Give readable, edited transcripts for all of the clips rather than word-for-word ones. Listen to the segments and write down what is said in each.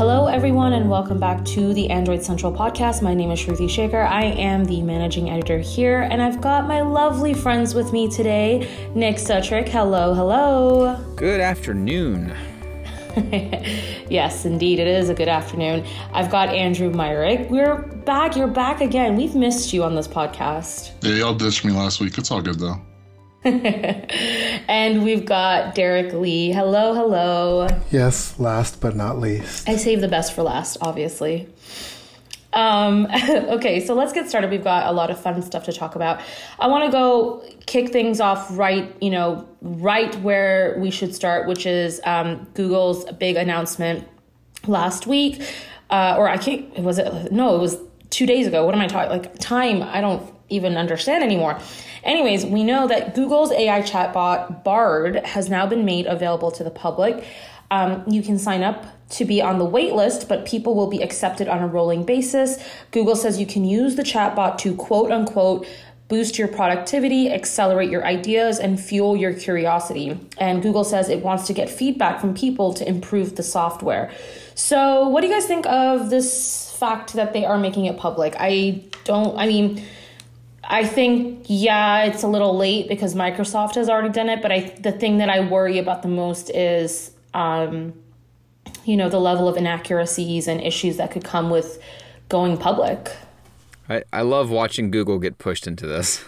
Hello, everyone, and welcome back to the Android Central Podcast. My name is Shruti Shekar. I am the managing editor here, and I've got my lovely friends with me today. Nick Sutrich, hello, hello. Good afternoon. Yes, indeed, it is a good afternoon. I've got Andrew Myrick. We're back. You're back again. We've missed you on this podcast. Yeah, y'all ditched me last week. It's all good, though. And we've got Derek Lee. Hello, hello. Yes, last but not least. I saved the best for last, obviously. Okay, so let's get started. We've got a lot of fun stuff to talk about. I want to go kick things off right where we should start, which is Google's big announcement last week. It was 2 days ago. What am I talking? I don't even understand anymore. Anyways, we know that Google's AI chatbot Bard has now been made available to the public. You can sign up to be on the wait list, but people will be accepted on a rolling basis. Google says you can use the chatbot to quote unquote boost your productivity, accelerate your ideas, and fuel your curiosity. And Google says it wants to get feedback from people to improve the software. So what do you guys think of this fact that they are making it public? I think, yeah, it's a little late because Microsoft has already done it. But the thing that I worry about the most is, the level of inaccuracies and issues that could come with going public. I love watching Google get pushed into this.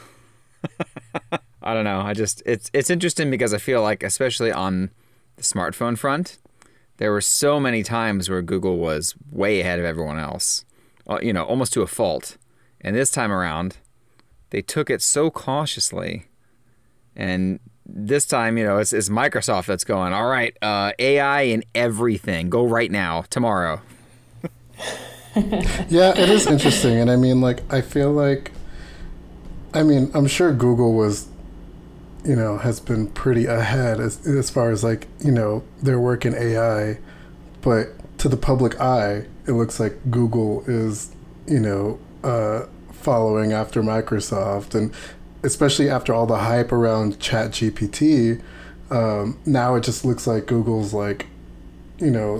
I don't know. It's interesting because I feel like, especially on the smartphone front, there were so many times where Google was way ahead of everyone else, almost to a fault. And this time around, they took it so cautiously, and this time, it's Microsoft that's going, all right, AI and everything, go right now, tomorrow. Yeah, it is interesting, and I'm sure Google was, has been pretty ahead as far as, their work in AI, but to the public eye, it looks like Google is, following after Microsoft, and especially after all the hype around ChatGPT, now it just looks like Google's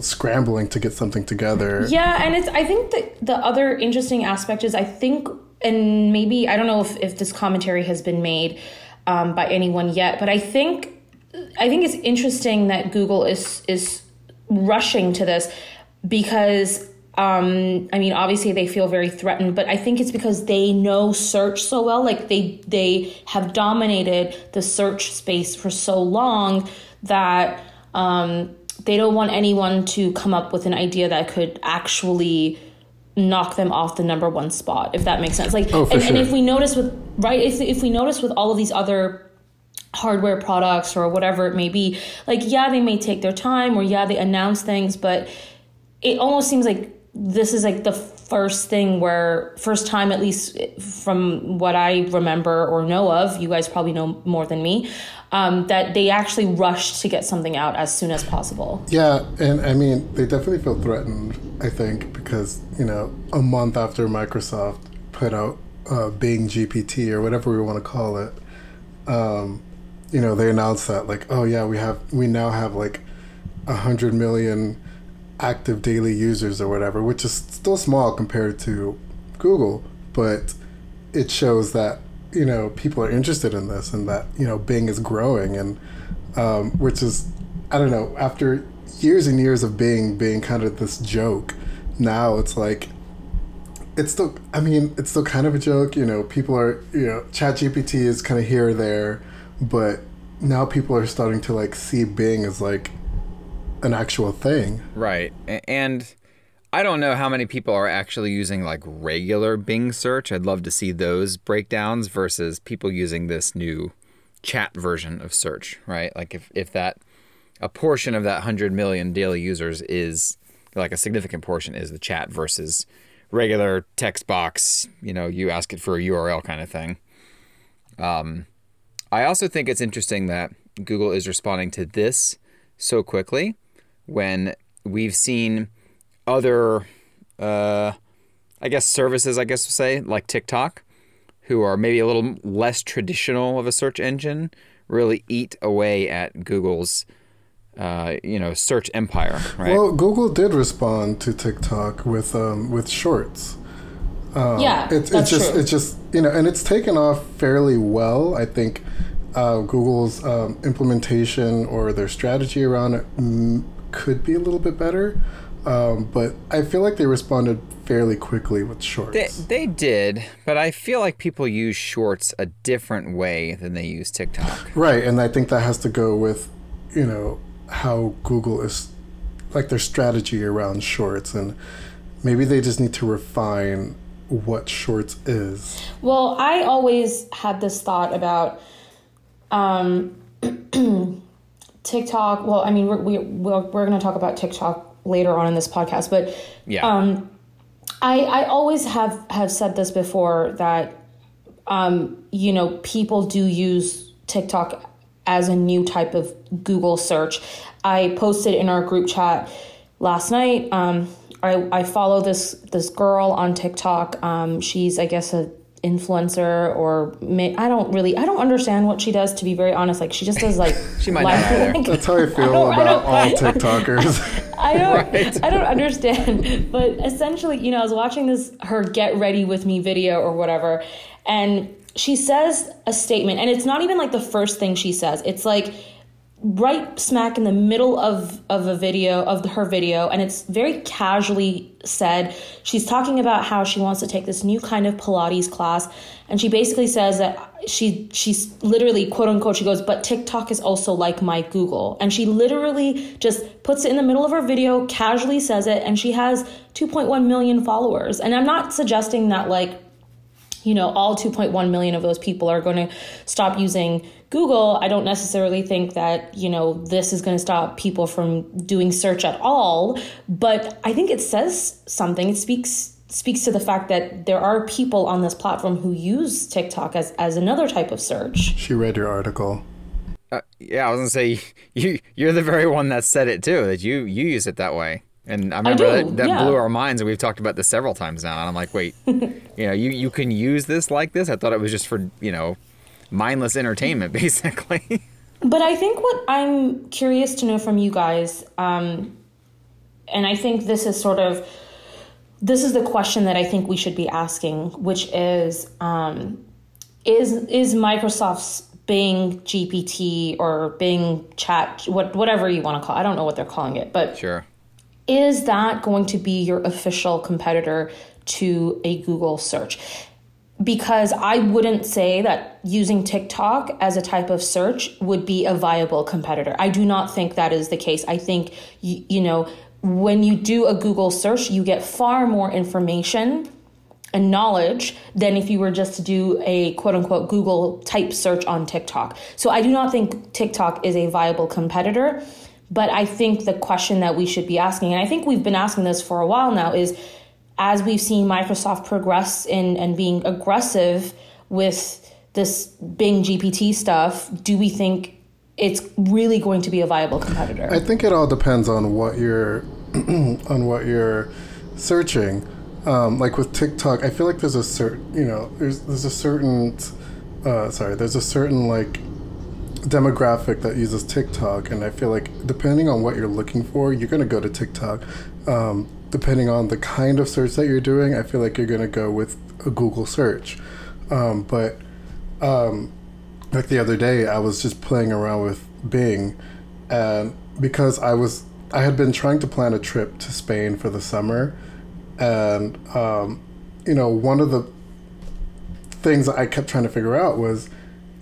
scrambling to get something together. Yeah, and I think that the other interesting aspect is I don't know if this commentary has been made by anyone yet, but I think it's interesting that Google is rushing to this because. Obviously they feel very threatened, but I think it's because they know search so well. They have dominated the search space for so long that they don't want anyone to come up with an idea that could actually knock them off the number one spot, if that makes sense. And if we notice with all of these other hardware products or whatever it may be, they may take their time or they announce things, but it almost seems like this is the first time, at least from what I remember or know of, you guys probably know more than me, that they actually rushed to get something out as soon as possible. Yeah, and they definitely feel threatened, I think, because, a month after Microsoft put out Bing GPT or whatever we want to call it, they announced that, we now have 100 million active daily users or whatever, which is still small compared to Google, but it shows that people are interested in this and that Bing is growing, and which is, I don't know, after years and years of Bing being kind of this joke, now it's it's still kind of a joke. People are, ChatGPT is kind of here or there, but now people are starting to see Bing as an actual thing. Right. And I don't know how many people are actually using regular Bing search. I'd love to see those breakdowns versus people using this new chat version of search, right? If that a portion of that 100 million daily users is a significant portion is the chat versus regular text box, you ask it for a URL kind of thing. I also think it's interesting that Google is responding to this so quickly, when we've seen other, services, like TikTok, who are maybe a little less traditional of a search engine, really eat away at Google's search empire, right? Well, Google did respond to TikTok with Shorts. And it's taken off fairly well. I think Google's implementation or their strategy around it could be a little bit better, but I feel like they responded fairly quickly with Shorts. They did, but I feel like people use Shorts a different way than they use TikTok. Right, and I think that has to go with, how Google is, like, their strategy around Shorts, and maybe they just need to refine what Shorts is. Well, I always had this thought about TikTok. Well, I mean, we're going to talk about TikTok later on in this podcast, but yeah. I always have said this before that, people do use TikTok as a new type of Google search. I posted in our group chat last night. I follow this girl on TikTok. She's, I guess, an influencer, or I don't understand what she does, to be very honest. Like, she just does, like, she might not either. That's how I feel about all TikTokers. I don't understand. But essentially, I was watching her Get Ready With Me video or whatever, and she says a statement, and it's not even like the first thing she says. It's like right smack in the middle of a video, of her video, and it's very casually said. She's talking about how she wants to take this new kind of Pilates class, and she basically says that she's literally, quote unquote, she goes, but TikTok is also like my Google. And she literally just puts it in the middle of her video, casually says it, and she has 2.1 million followers. And I'm not suggesting that, like, all 2.1 million of those people are going to stop using Google. I don't necessarily think that, this is going to stop people from doing search at all. But I think it says something. It speaks to the fact that there are people on this platform who use TikTok as another type of search. She read your article. Yeah, I was going to say, you're the very one that said it too, that you use it that way. And I remember that blew our minds, and we've talked about this several times now. And I'm like, wait, you can use this like this? I thought it was just for, mindless entertainment, basically. But I think what I'm curious to know from you guys, and I think this is the question that I think we should be asking, which is Microsoft's Bing GPT or Bing Chat, whatever you want to call it. I don't know what they're calling it, but sure. Is that going to be your official competitor to a Google search? Because I wouldn't say that using TikTok as a type of search would be a viable competitor. I do not think that is the case. I think, when you do a Google search, you get far more information and knowledge than if you were just to do a quote unquote Google type search on TikTok. So I do not think TikTok is a viable competitor. But I think the question that we should be asking, and I think we've been asking this for a while now, is as we've seen Microsoft progress in and being aggressive with this Bing GPT stuff, do we think it's really going to be a viable competitor? I think it all depends on what you're searching. Like with TikTok, I feel like there's a certain like demographic that uses TikTok, and I feel like depending on what you're looking for, you're going to go to TikTok. Depending on the kind of search that you're doing, I feel like you're going to go with a Google search. But like the other day, I was just playing around with Bing, and because I had been trying to plan a trip to Spain for the summer, and one of the things I kept trying to figure out was,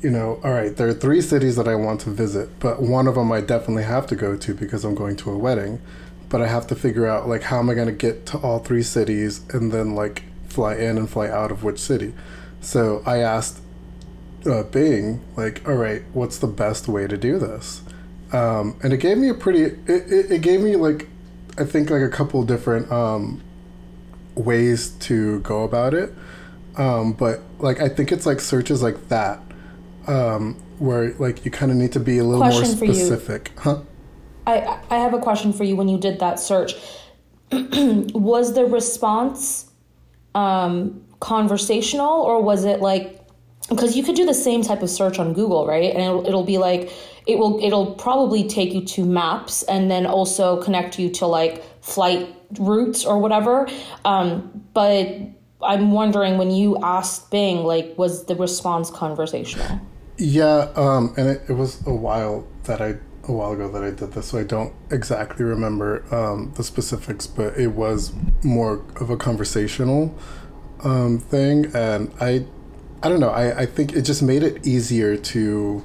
all right, there are 3 cities that I want to visit, but one of them I definitely have to go to because I'm going to a wedding. But I have to figure out, like, how am I going to get to all 3 cities and then, like, fly in and fly out of which city? So I asked Bing, like, all right, what's the best way to do this? And it gave me a couple different ways to go about it. But, like, I think it's, like, searches like that. Where, like, you kind of need to be a little more specific. Huh? I have a question for you. When you did that search, was the response conversational, or was it like, because you could do the same type of search on Google, right? And it'll be like, it'll probably take you to maps and then also connect you to like flight routes or whatever. But I'm wondering, when you asked Bing, like, was the response conversational? Yeah, and it was a while ago that I did this, so I don't exactly remember the specifics, but it was more of a conversational thing, and I don't know. I think it just made it easier to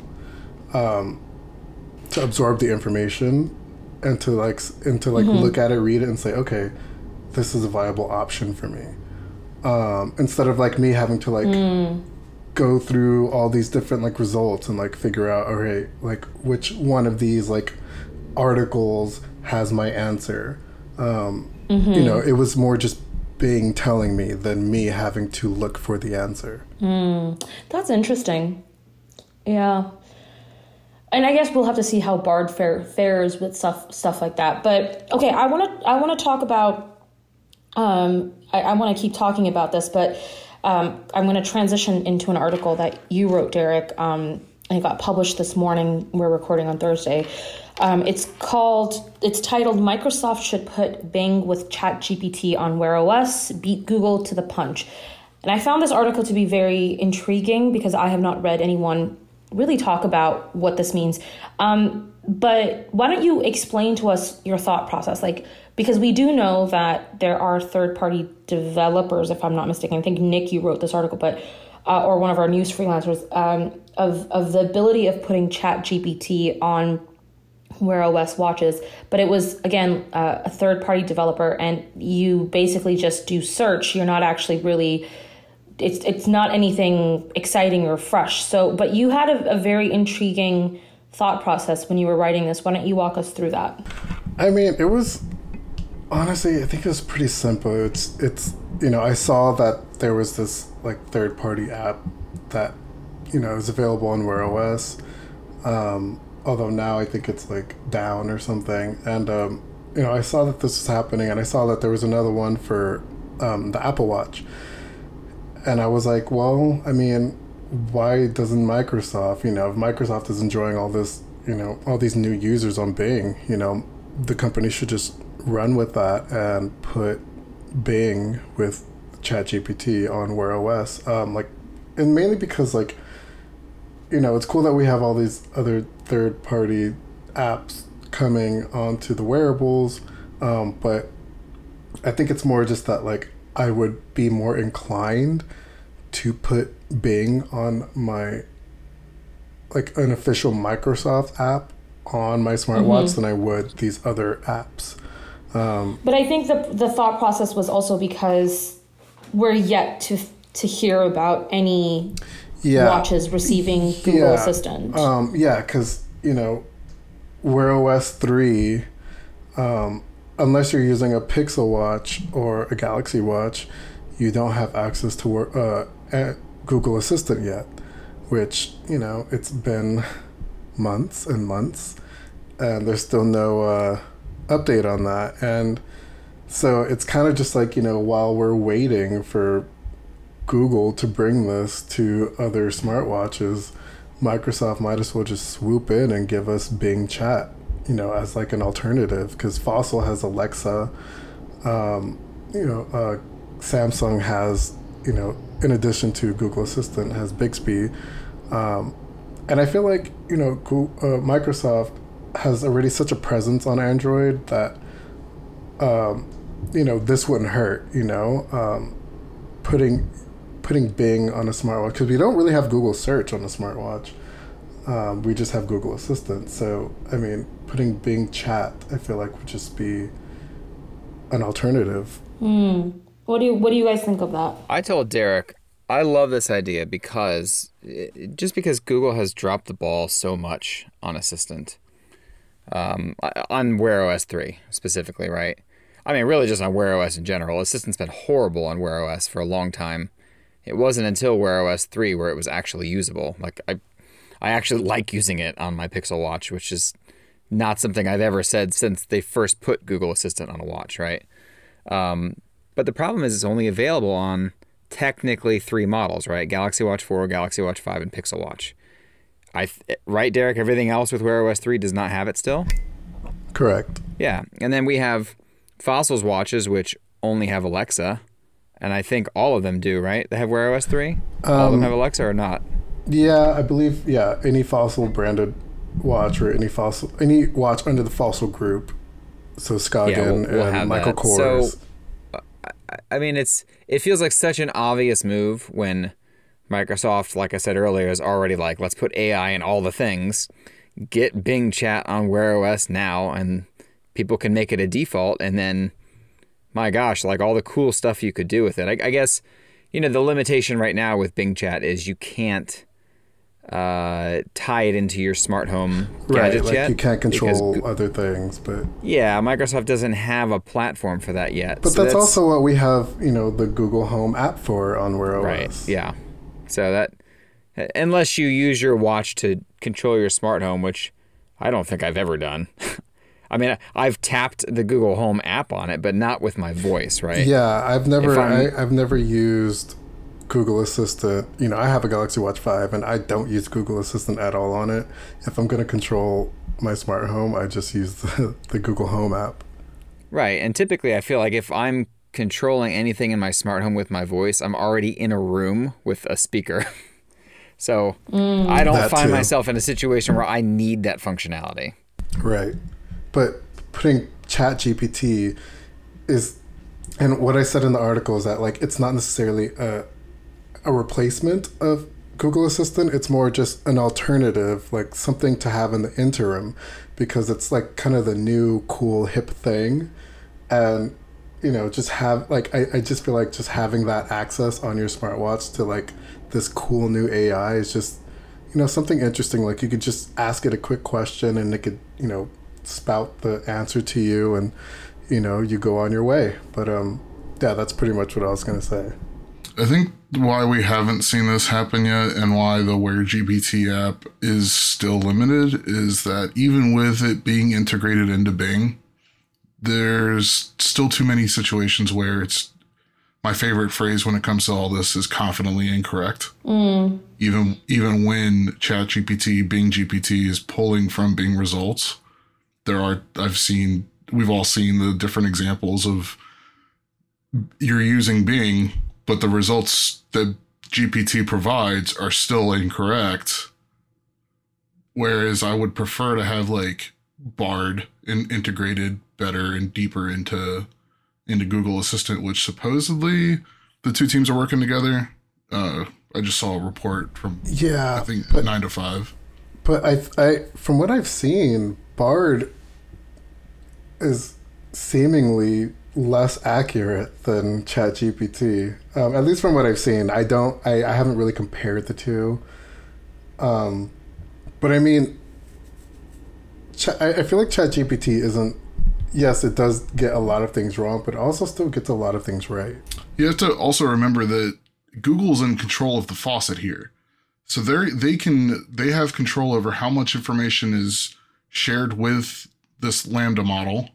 absorb the information and to like mm-hmm. look at it, read it, and say, okay, this is a viable option for me. Instead of like me having to like go through all these different like results and like figure out, okay, like which one of these like articles has my answer. Mm-hmm. You know, it was more just Bing telling me than me having to look for the answer. That's interesting. Yeah. And I guess we'll have to see how Bard fares with stuff like that. But okay, I want to talk about, I want to keep talking about this, but I'm going to transition into an article that you wrote, Derek, and it got published this morning. We're recording on Thursday. It's titled Microsoft Should Put Bing with ChatGPT on Wear OS, Beat Google to the Punch. And I found this article to be very intriguing because I have not read anyone really talk about what this means. But why don't you explain to us your thought process? Like, because we do know that there are third-party developers, if I'm not mistaken. I think, Nick, you wrote this article, but or one of our news freelancers, of the ability of putting ChatGPT on Wear OS watches. But it was, again, a third-party developer, and you basically just do search. You're not actually really... It's not anything exciting or fresh. So, but you had a very intriguing thought process when you were writing this. Why don't you walk us through that? I mean, it was... Honestly, I think it was pretty simple. It's you know, I saw that there was this like third-party app that, you know, is available on Wear OS. Although now I think it's like down or something. And, you know, I saw that this was happening, and I saw that there was another one for the Apple Watch. And I was like, well, I mean, why doesn't Microsoft, you know, if Microsoft is enjoying all this, you know, all these new users on Bing, you know, the company should just run with that and put Bing with ChatGPT on Wear OS. Like, and mainly because, like, you know, it's cool that we have all these other third-party apps coming onto the wearables, but I think it's more just that, like, I would be more inclined to put Bing on my, like, an official Microsoft app on my smartwatch mm-hmm. than I would these other apps. But I think the thought process was also because we're yet to hear about any watches receiving Google Assistant. Yeah, because, you know, Wear OS 3, unless you're using a Pixel Watch or a Galaxy Watch, you don't have access to Google Assistant yet, which, you know, it's been months and months, and there's still no... update on that. And so it's kind of just like, you know, while we're waiting for Google to bring this to other smartwatches, Microsoft might as well just swoop in and give us Bing Chat, you know, as like an alternative, because Fossil has Alexa, you know, Samsung has, you know, in addition to Google Assistant, has Bixby, and I feel like, you know, Microsoft has already such a presence on Android that, you know, this wouldn't hurt, you know, putting Bing on a smartwatch, because we don't really have Google search on a smartwatch. We just have Google Assistant. So, I mean, putting Bing Chat, I feel like, would just be an alternative. What do you guys think of that? I told Derek, I love this idea because just because Google has dropped the ball so much on Assistant. On Wear OS 3 specifically, right? I mean, really just on Wear OS in general. Assistant's been horrible on Wear OS for a long time. It wasn't until Wear OS 3 where it was actually usable. Like, I actually like using it on my Pixel Watch, which is not something I've ever said since they first put Google Assistant on a watch, right? But the problem is it's only available on technically 3 models, right? Galaxy Watch 4, Galaxy Watch 5, and Pixel Watch. Right, Derek? Everything else with Wear OS 3 does not have it still? Correct. Yeah. And then we have Fossil's watches, which only have Alexa. And I think all of them do, right? They have Wear OS 3? All of them have Alexa or not? Yeah, I believe, yeah. Any Fossil branded watch or any watch under the Fossil group. So Skagen and Michael that. Kors. So, I mean, it feels like such an obvious move when Microsoft, like I said earlier, is already like, let's put AI in all the things. Get Bing chat on Wear OS now, and people can make it a default. And then, my gosh, like all the cool stuff you could do with it. I guess, you know, the limitation right now with Bing chat is you can't tie it into your smart home gadget yet. Like you can't control other things, but... Yeah, Microsoft doesn't have a platform for that yet. But so that's also what we have, you know, the Google Home app for on Wear OS. Right, yeah. So that... Unless you use your watch to control your smart home, which I don't think I've ever done. I mean, I've tapped the Google Home app on it, but not with my voice, right? Yeah, I've never used Google Assistant. You know, I have a Galaxy Watch 5, and I don't use Google Assistant at all on it. If I'm going to control my smart home, I just use the Google Home app. Right, and typically I feel like if I'm controlling anything in my smart home with my voice, I'm already in a room with a speaker. So I don't find myself in a situation where I need that functionality. Right. But putting ChatGPT is, and what I said in the article is that like it's not necessarily a replacement of Google Assistant. It's more just an alternative, like something to have in the interim, because it's like kind of the new cool hip thing. And, you know, just have like I just feel like just having that access on your smartwatch to like this cool new AI is just, you know, something interesting. Like you could just ask it a quick question and it could, you know, spout the answer to you and, you know, you go on your way. But yeah, that's pretty much what I was going to say. I think why we haven't seen this happen yet and why the Wear GPT app is still limited is that even with it being integrated into Bing, there's still too many situations where it's, my favorite phrase when it comes to all this is confidently incorrect. Mm. Even when ChatGPT, Bing GPT is pulling from Bing results, we've all seen the different examples of you're using Bing, but the results that GPT provides are still incorrect. Whereas I would prefer to have like Bard and integrated better and deeper into Google Assistant, which supposedly the two teams are working together. I just saw a report from, I think, 9 to 5. But I from what I've seen, Bard is seemingly less accurate than ChatGPT, at least from what I've seen. I haven't really compared the two. But I mean, I feel like ChatGPT isn't, yes, it does get a lot of things wrong, but also still gets a lot of things right. You have to also remember that Google's in control of the faucet here. So they have control over how much information is shared with this Lambda model,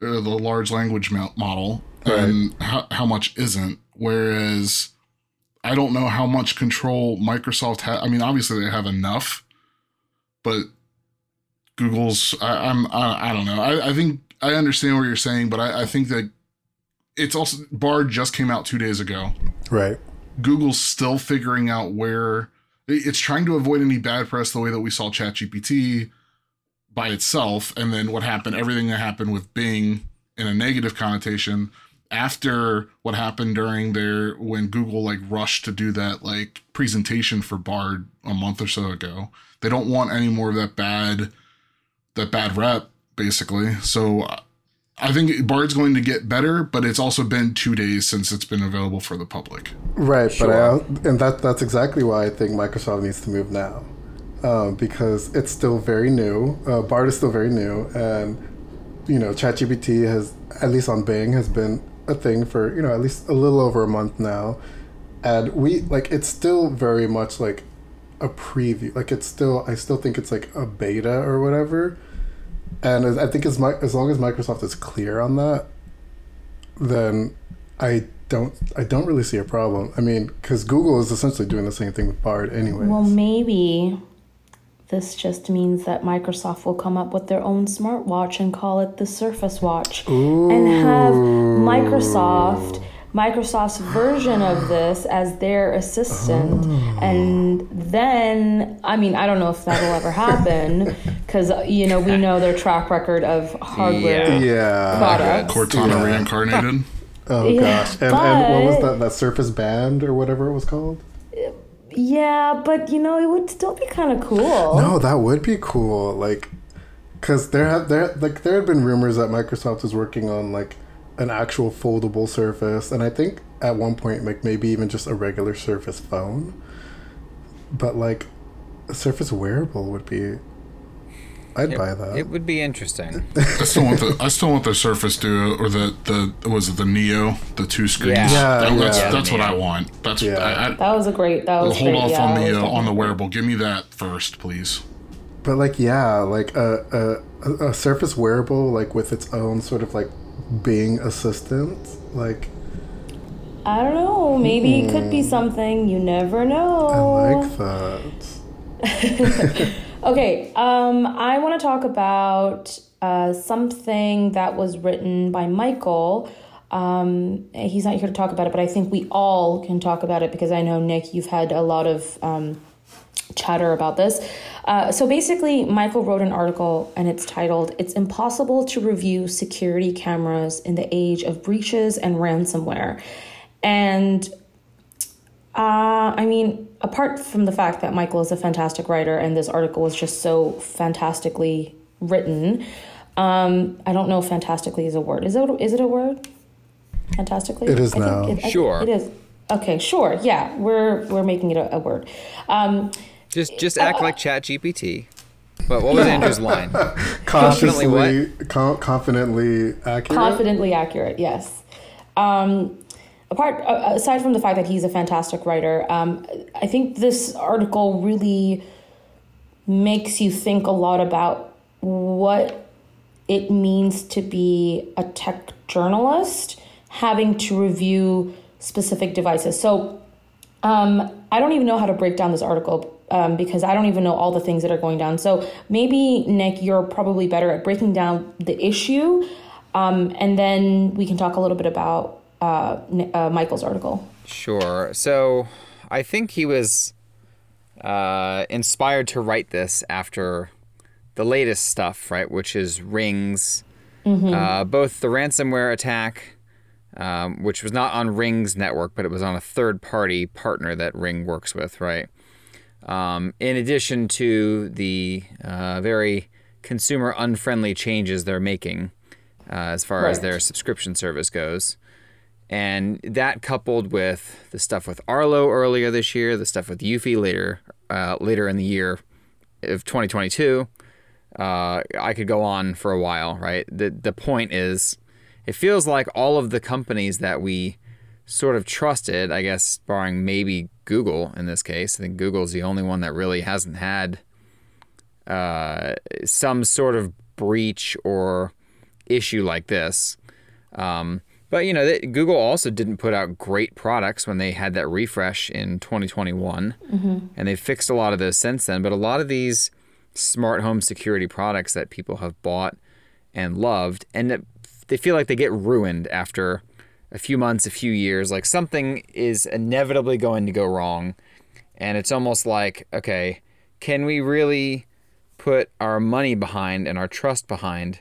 the large language model, right, and how much isn't. Whereas I don't know how much control Microsoft has. I mean, obviously they have enough, but... Google's, I don't know. I think I understand what you're saying, but I think that it's also, Bard just came out 2 days ago. Right. Google's still figuring out where, it's trying to avoid any bad press the way that we saw ChatGPT by itself. And then everything that happened with Bing in a negative connotation after what happened when Google like rushed to do that like presentation for Bard a month or so ago. They don't want any more of that bad rep, basically. So I think Bard's going to get better, but it's also been 2 days since it's been available for the public. Right, sure. But that's exactly why I think Microsoft needs to move now, because it's still very new. Bard is still very new, and you know, ChatGPT has, at least on Bing, has been a thing for, you know, at least a little over a month now, and we like it's still very much like a preview, like it's still, I still think it's like a beta or whatever, and I think as long as Microsoft is clear on that, then I don't really see a problem. I mean, because Google is essentially doing the same thing with Bard anyway. Well, maybe This just means that Microsoft will come up with their own smartwatch and call it the Surface Watch. Ooh. And have Microsoft's version of this as their assistant. Oh. And then, I mean, I don't know if that will ever happen because, you know, we know their track record of hardware products. Cortana reincarnated. Oh, gosh. And what was that Surface Band or whatever it was called? Yeah, but, you know, it would still be kind of cool. No, that would be cool. Like, because there had been rumors that Microsoft was working on, like, an actual foldable Surface, and I think at one point, like, maybe even just a regular Surface phone, but like a Surface wearable would be, I'd buy that. It would be interesting. I still want the Surface Duo, or the Neo, the two screens. That's what I want. That was a great. That was hold great, off yeah, on the on the wearable. Give me that first, please. But a Surface wearable, like with its own sort of like Bing assistant, like, I don't know, maybe it could be something. You never know. I like that. Okay, I want to talk about something that was written by Michael. He's not here to talk about it, but I think we all can talk about it because I know, Nick, you've had a lot of chatter about this. So basically, Michael wrote an article and it's titled, "It's Impossible to Review Security Cameras in the Age of Breaches and Ransomware." And I mean, apart from the fact that Michael is a fantastic writer and this article was just so fantastically written, I don't know if fantastically is a word. Is it a word? Fantastically? It is now. Sure. It is. Okay, sure. Yeah, we're making it a word. Just act like ChatGPT. But what was Andrew's line? Confidently accurate, yes. Aside from the fact that he's a fantastic writer, I think this article really makes you think a lot about what it means to be a tech journalist, having to review specific devices. So I don't even know how to break down this article, because I don't even know all the things that are going down. So maybe, Nick, you're probably better at breaking down the issue, and then we can talk a little bit about Michael's article. Sure. So I think he was inspired to write this after the latest stuff, right, which is Ring's, both the ransomware attack, which was not on Ring's network, but it was on a third-party partner that Ring works with, right? In addition to the very consumer-unfriendly changes they're making as far as their subscription service goes. And that coupled with the stuff with Arlo earlier this year, the stuff with Eufy later in the year of 2022, I could go on for a while, right? The point is, it feels like all of the companies that we sort of trusted, I guess, barring maybe Google in this case. I think Google's the only one that really hasn't had some sort of breach or issue like this. But, you know, Google also didn't put out great products when they had that refresh in 2021. Mm-hmm. And they've fixed a lot of those since then. But a lot of these smart home security products that people have bought and loved, and they feel like they get ruined after a few months, a few years, like something is inevitably going to go wrong. And it's almost like, okay, can we really put our money behind and our trust behind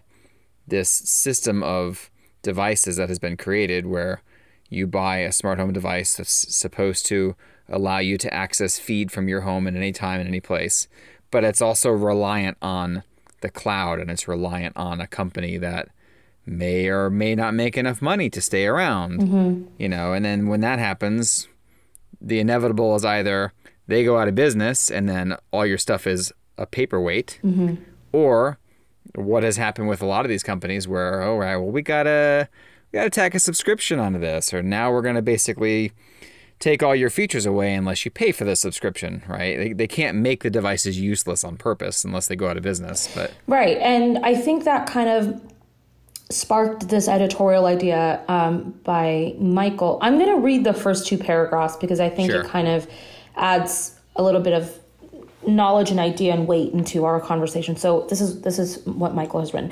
this system of devices that has been created where you buy a smart home device that's supposed to allow you to access feed from your home at any time and any place, but it's also reliant on the cloud and it's reliant on a company that may or may not make enough money to stay around, you know, and then when that happens, the inevitable is either they go out of business and then all your stuff is a paperweight, or what has happened with a lot of these companies where, all right, well, we gotta tack a subscription onto this, or now we're gonna basically take all your features away unless you pay for the subscription, right? They can't make the devices useless on purpose unless they go out of business. But right, and I think that kind of sparked this editorial idea by Michael. I'm going to read the first two paragraphs because I think it kind of adds a little bit of knowledge and idea and weight into our conversation. So this is what Michael has written.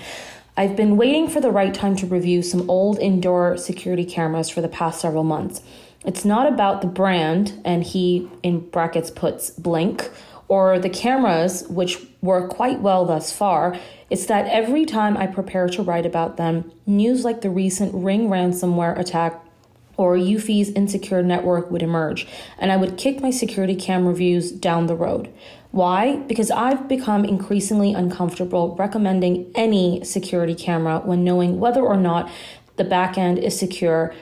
I've been waiting for the right time to review some old indoor security cameras for the past several months. It's not about the brand, and he in brackets puts blank, or the cameras, which work quite well thus far. It's that every time I prepare to write about them, news like the recent Ring ransomware attack or Eufy's insecure network would emerge, and I would kick my security cam reviews down the road. Why? Because I've become increasingly uncomfortable recommending any security camera when knowing whether or not the back end is secure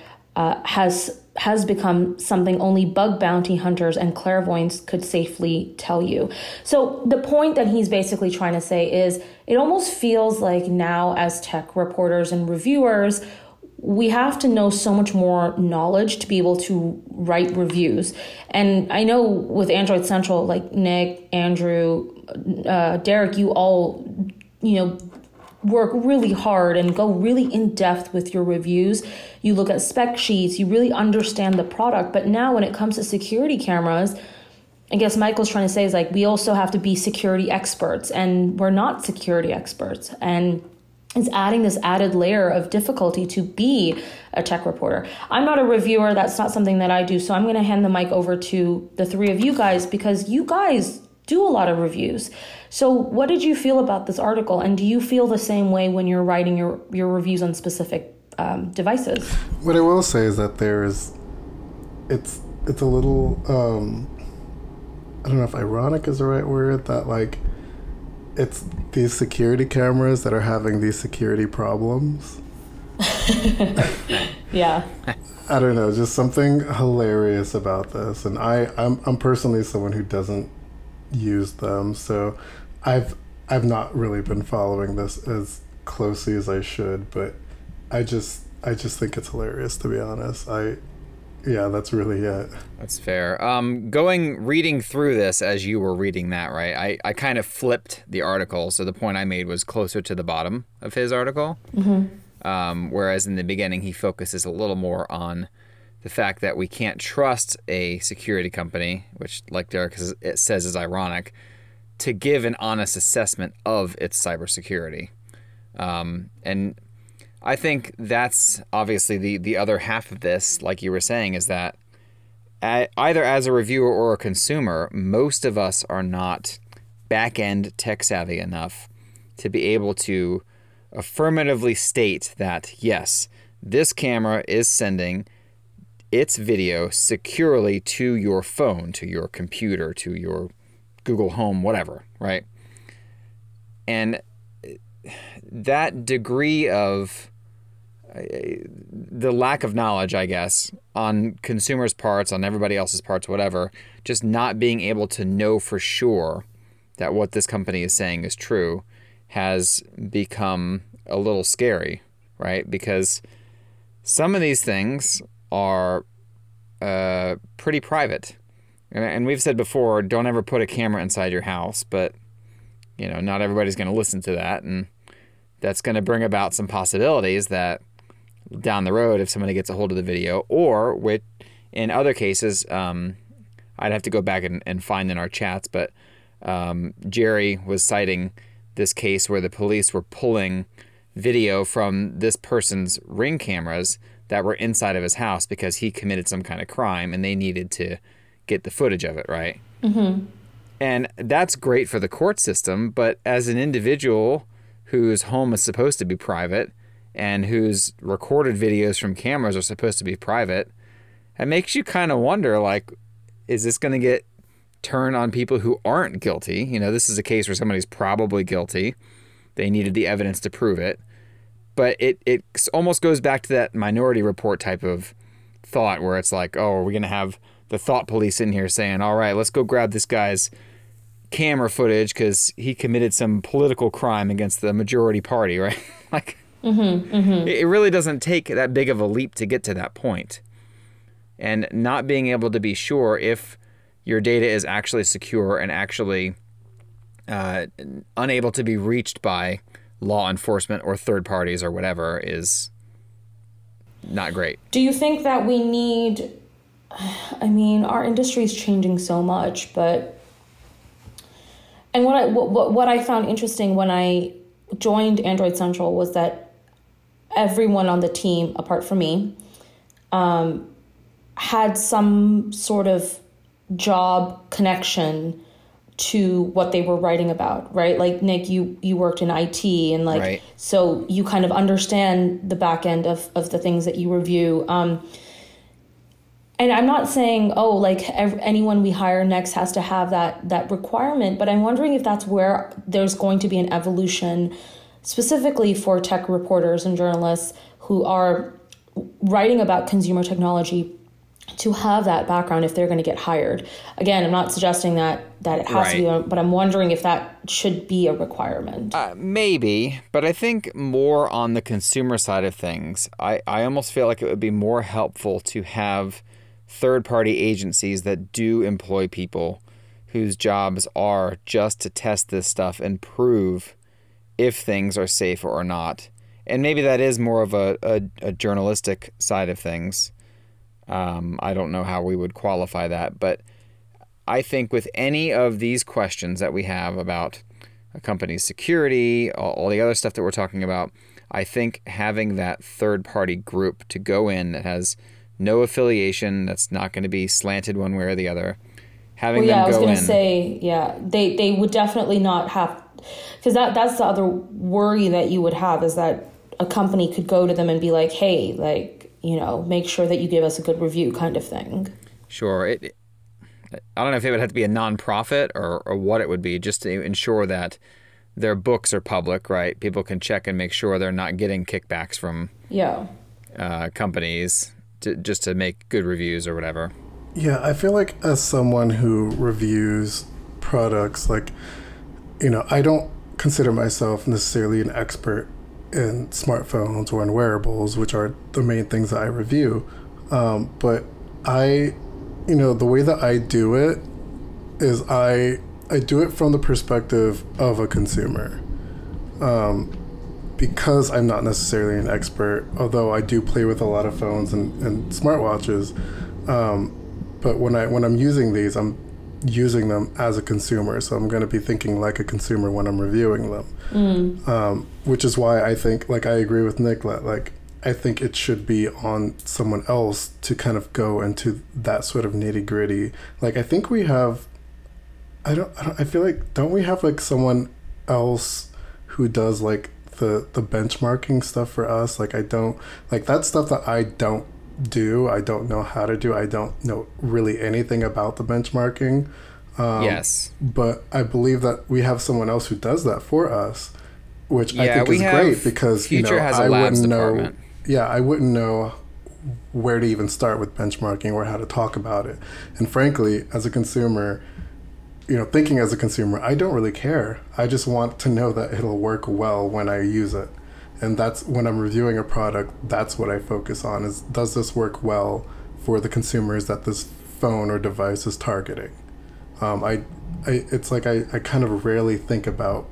has become something only bug bounty hunters and clairvoyants could safely tell you. So the point that he's basically trying to say is it almost feels like now as tech reporters and reviewers, we have to know so much more knowledge to be able to write reviews. And I know with Android Central, like Nick, Andrew, Derek, you all, work really hard and go really in depth with your reviews. You look at spec sheets, you really understand the product. But now when it comes to security cameras, I guess Michael's trying to say is like, we also have to be security experts, and we're not security experts. And it's adding this added layer of difficulty to be a tech reporter. I'm not a reviewer. That's not something that I do. So I'm going to hand the mic over to the three of you guys, because you guys do a lot of reviews. So what did you feel about this article? And do you feel the same way when you're writing your reviews on specific devices? What I will say is that it's a little, I don't know if ironic is the right word, that like, it's these security cameras that are having these security problems. Yeah. I don't know, just something hilarious about this. And I'm personally someone who doesn't use them, so I've not really been following this as closely as I should, but I just think it's hilarious, to be honest. Yeah, that's really it. That's fair. Reading through this as you were reading that, right? I kind of flipped the article. So the point I made was closer to the bottom of his article. Mm-hmm. Whereas in the beginning, he focuses a little more on the fact that we can't trust a security company, which like Derek says is ironic, to give an honest assessment of its cybersecurity. And I think that's obviously the other half of this, like you were saying, is that either as a reviewer or a consumer, most of us are not back-end tech-savvy enough to be able to affirmatively state that, yes, this camera is sending its video securely to your phone, to your computer, to your Google Home, whatever, right? And that degree of the lack of knowledge, I guess, on consumers' parts, on everybody else's parts, whatever, just not being able to know for sure that what this company is saying is true has become a little scary, right? Because some of these things are pretty private. And we've said before, don't ever put a camera inside your house, but not everybody's going to listen to that, and that's going to bring about some possibilities that down the road, if somebody gets a hold of the video, or with, in other cases, I'd have to go back and find in our chats, but Jerry was citing this case where the police were pulling video from this person's Ring cameras that were inside of his house because he committed some kind of crime, and they needed to get the footage of it, right? Mm-hmm. And that's great for the court system, but as an individual whose home is supposed to be private and whose recorded videos from cameras are supposed to be private, it makes you kind of wonder, like, is this going to get turned on people who aren't guilty? This is a case where somebody's probably guilty. They needed the evidence to prove it. But it almost goes back to that Minority Report type of thought where it's like, oh, are we going to have the thought police in here saying, all right, let's go grab this guy's camera footage because he committed some political crime against the majority party, right? Like, mm-hmm, mm-hmm. It really doesn't take that big of a leap to get to that point. And not being able to be sure if your data is actually secure and actually unable to be reached by law enforcement or third parties or whatever is not great. Do you think that we need... our industry is changing so much, but And what I found interesting when I joined Android Central was that everyone on the team, apart from me, had some sort of job connection to what they were writing about, right? Like, Nick, you worked in IT, and like, right. So you kind of understand the back end of the things that you review. And I'm not saying, oh, like anyone we hire next has to have that requirement, but I'm wondering if that's where there's going to be an evolution specifically for tech reporters and journalists who are writing about consumer technology to have that background if they're going to get hired. Again, I'm not suggesting that it has to be, but I'm wondering if that should be a requirement. Maybe, but I think more on the consumer side of things, I almost feel like it would be more helpful to have third-party agencies that do employ people whose jobs are just to test this stuff and prove if things are safe or not. And maybe that is more of a journalistic side of things. I don't know how we would qualify that, but I think with any of these questions that we have about a company's security, all the other stuff that we're talking about, I think having that third-party group to go in that has no affiliation, that's not going to be slanted one way or the other, having them go in. I was going to say, they would definitely not have, because that's the other worry that you would have, is that a company could go to them and be like, hey, like, you know, make sure that you give us a good review kind of thing. Sure. I don't know if it would have to be a nonprofit or what it would be, just to ensure that their books are public, right? People can check and make sure they're not getting kickbacks from companies just to make good reviews or whatever. Yeah, I feel like as someone who reviews products, like, you know, I don't consider myself necessarily an expert in smartphones or in wearables, which are the main things that I review. But I, you know, the way that I do it is I do it from the perspective of a consumer, because I'm not necessarily an expert, although I do play with a lot of phones and smartwatches. But when I'm using these, I'm using them as a consumer, so I'm going to be thinking like a consumer when I'm reviewing them, which is why I think, like, I agree with Nick, like I think it should be on someone else to kind of go into that sort of nitty-gritty. Like, I think we have, I feel like, don't we have like someone else who does like the benchmarking stuff for us? Like, I don't, like, that stuff that I don't do, I don't know how to do, I don't know really anything about the benchmarking, yes, but I believe that we have someone else who does that for us, which I think is great, because, you know, I wouldn't know where to even start with benchmarking or how to talk about it. And frankly, as a consumer, you know, thinking as a consumer, I don't really care. I just want to know that it'll work well when I use it. And that's when I'm reviewing a product, that's what I focus on, is does this work well for the consumers that this phone or device is targeting? It's like I kind of rarely think about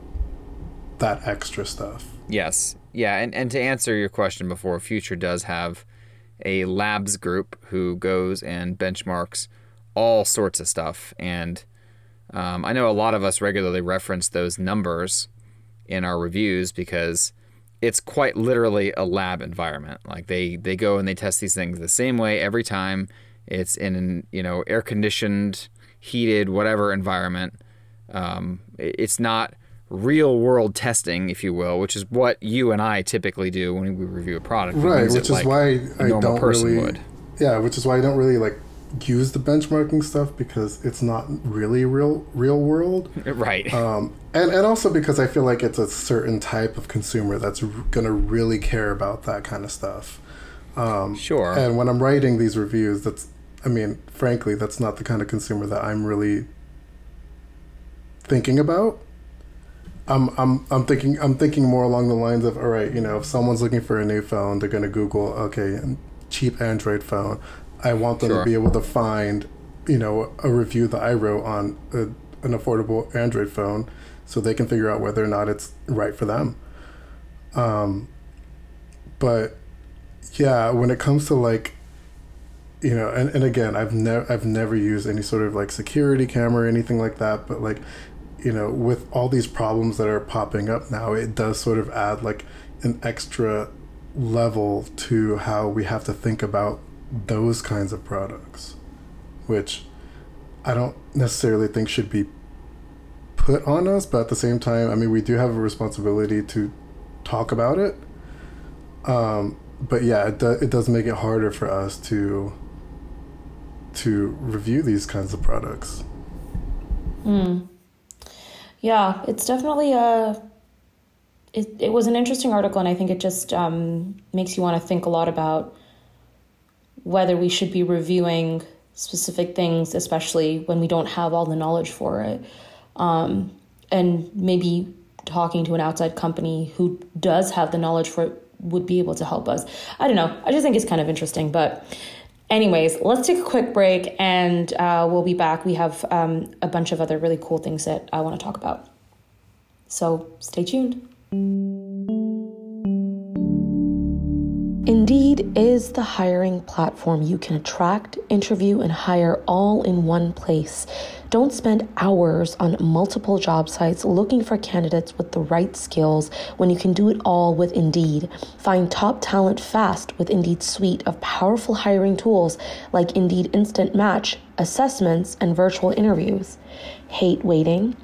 that extra stuff. Yes. Yeah. And to answer your question before, Future does have a labs group who goes and benchmarks all sorts of stuff. And I know a lot of us regularly reference those numbers in our reviews because it's quite literally a lab environment. Like, they go and they test these things the same way every time. It's in an, you know, air-conditioned, heated, whatever environment. It's not real-world testing, if you will, which is what you and I typically do when we review a product. Right, which is like why I don't really... would. Yeah, which is why I don't really, like, use the benchmarking stuff, because it's not really real world. Right. And also because I feel like it's a certain type of consumer that's going to really care about that kind of stuff. Sure. And when I'm writing these reviews, frankly, that's not the kind of consumer that I'm really thinking about. I'm thinking more along the lines of, all right, you know, if someone's looking for a new phone, they're going to Google, okay, cheap Android phone. I want them to be able to find, you know, a review that I wrote on an affordable Android phone, so they can figure out whether or not it's right for them. But yeah, when it comes to, like, you know, and again, I've never used any sort of like security camera or anything like that, but like you know, with all these problems that are popping up now, it does sort of add like an extra level to how we have to think about those kinds of products, which I don't necessarily think should be put on us, but at the same time, I mean, we do have a responsibility to talk about it. But yeah, it does make it harder for us to review these kinds of products. Yeah, it's definitely it was an interesting article, and I think it just makes you want to think a lot about whether we should be reviewing specific things, especially when we don't have all the knowledge for it. And maybe talking to an outside company who does have the knowledge for it would be able to help us. I don't know. I just think it's kind of interesting. But anyways, let's take a quick break, and we'll be back. We have a bunch of other really cool things that I want to talk about. So stay tuned. Indeed is the hiring platform you can attract, interview, and hire all in one place. Don't spend hours on multiple job sites looking for candidates with the right skills when you can do it all with Indeed. Find top talent fast with Indeed's suite of powerful hiring tools like Indeed Instant Match, assessments, and virtual interviews. Hate waiting?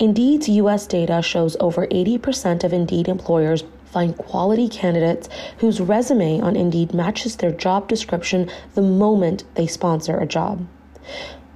Indeed's U.S. data shows over 80% of Indeed employers find quality candidates whose resume on Indeed matches their job description the moment they sponsor a job.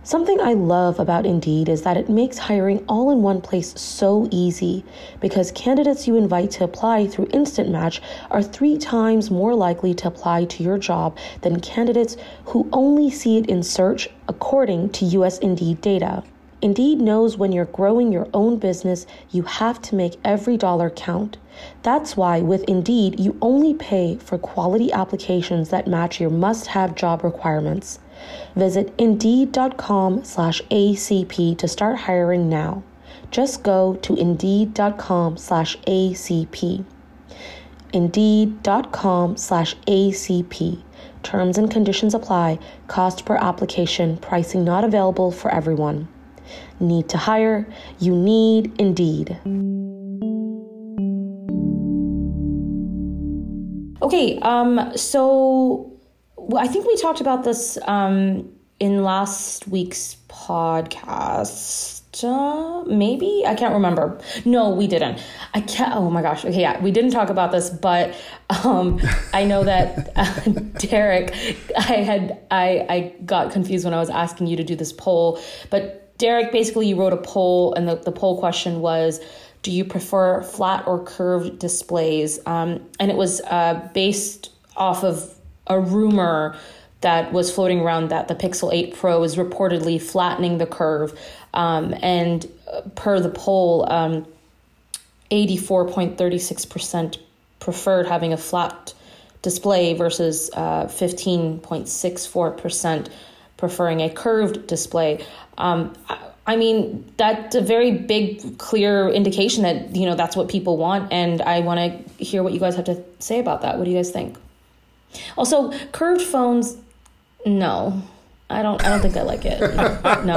Something I love about Indeed is that it makes hiring all in one place so easy, because candidates you invite to apply through Instant Match are 3 times more likely to apply to your job than candidates who only see it in search, according to U.S. Indeed data. Indeed knows when you're growing your own business, you have to make every dollar count. That's why with Indeed, you only pay for quality applications that match your must-have job requirements. Visit Indeed.com/ACP to start hiring now. Just go to Indeed.com/ACP. Indeed.com/ACP. Terms and conditions apply. Cost per application. Pricing not available for everyone. Need to hire? You need Indeed. Okay, so I think we talked about this in last week's podcast. Maybe? I can't remember. No, we didn't. I can't. Oh my gosh. Okay, yeah, we didn't talk about this, but I know that Derek, I got confused when I was asking you to do this poll, but Derek, basically you wrote a poll, and the poll question was, do you prefer flat or curved displays? And it was based off of a rumor that was floating around that the Pixel 8 Pro is reportedly flattening the curve. And per the poll, 84.36% preferred having a flat display versus 15.64% preferring a curved display. I mean, that's a very big, clear indication that, you know, that's what people want. And I want to hear what you guys have to say about that. What do you guys think? Also, curved phones, no. I don't think I like it. No.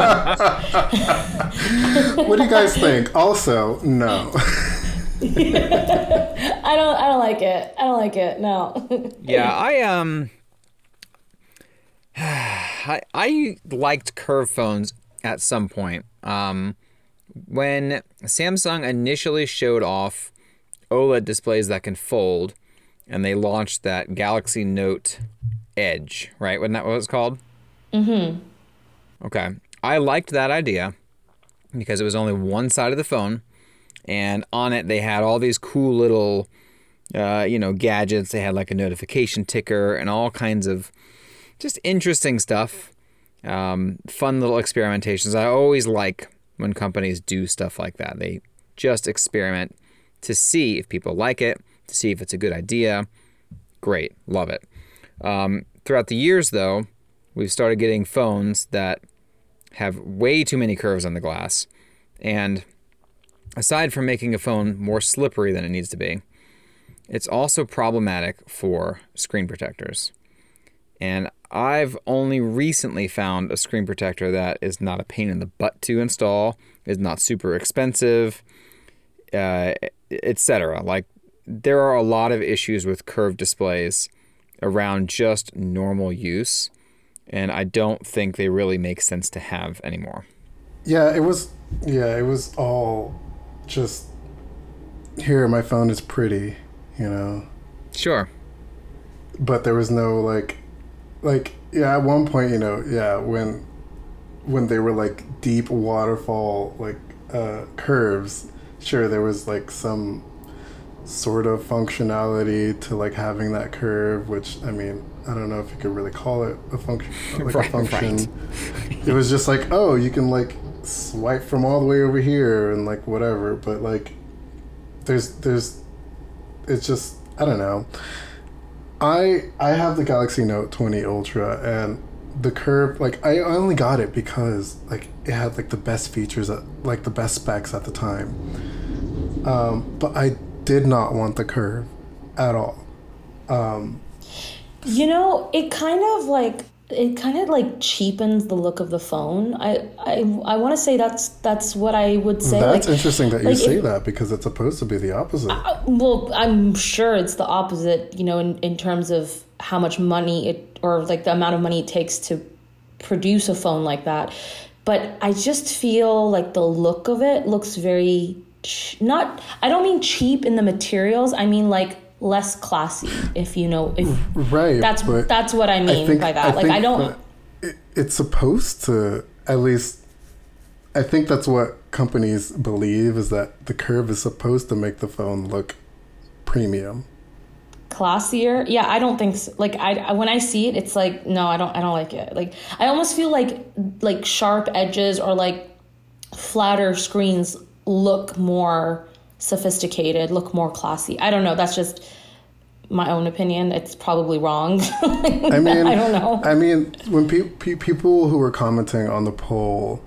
What do you guys think? Also, no. I don't like it. I don't like it. No. Yeah, I liked curved phones at some point. When Samsung initially showed off OLED displays that can fold, and they launched that Galaxy Note Edge, right? Wasn't that what it was called? Mm-hmm. Okay. I liked that idea because it was only one side of the phone, and on it they had all these cool little, gadgets. They had like a notification ticker and all kinds of just interesting stuff, fun little experimentations. I always like when companies do stuff like that. They just experiment to see if people like it, to see if it's a good idea. Great, love it. Throughout the years, though, we've started getting phones that have way too many curves on the glass. And aside from making a phone more slippery than it needs to be, it's also problematic for screen protectors. And I've only recently found a screen protector that is not a pain in the butt to install, is not super expensive, etc. Like, there are a lot of issues with curved displays around just normal use, and I don't think they really make sense to have anymore. Yeah, it was all just, here, my phone is pretty, you know? Sure. But there was no, like, at one point, you know, when they were, like, deep waterfall, curves, sure, there was, like, some sort of functionality to, like, having that curve, which, I mean, I don't know if you could really call it a function. Right. It was just like, oh, you can, like, swipe from all the way over here and, like, whatever, but, like, there's it's just, I don't know. I have the Galaxy Note 20 Ultra, and the curve, like, I only got it because, like, it had, like, the best features, like, the best specs at the time. But I did not want the curve at all. You know, it kind of like cheapens the look of the phone. I want to say that's what I would say. That's interesting that you say that, because it's supposed to be the opposite. Well, I'm sure it's the opposite, you know, in terms of how much money it, or like the amount of money it takes to produce a phone like that. But I just feel like the look of it looks very not. I don't mean cheap in the materials. I mean like less classy, if that's what I mean by that. It's supposed to, at least I think that's what companies believe, is that the curve is supposed to make the phone look premium, classier. Yeah, I don't think so. Like, I when I see it, it's like, no, I don't like it. Like, I almost feel like sharp edges or like flatter screens look more sophisticated, look more classy. I don't know, that's just my own opinion. It's probably wrong. I mean, I don't know. I mean, when people who were commenting on the poll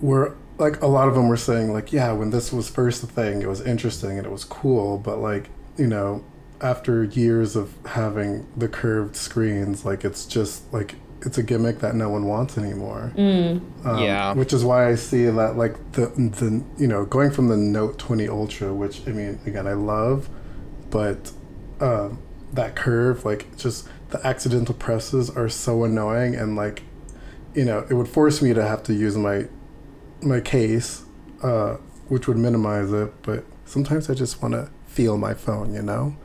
were like, a lot of them were saying like, yeah, when this was first the thing, it was interesting and it was cool, but like, you know, after years of having the curved screens, like, it's just like, it's a gimmick that no one wants anymore. Yeah. Which is why I see that, like, the you know, going from the Note 20 Ultra, which, I mean, again, I love, but that curve, like, just the accidental presses are so annoying, and like, you know, it would force me to have to use my case, which would minimize it, but sometimes I just want to feel my phone, you know?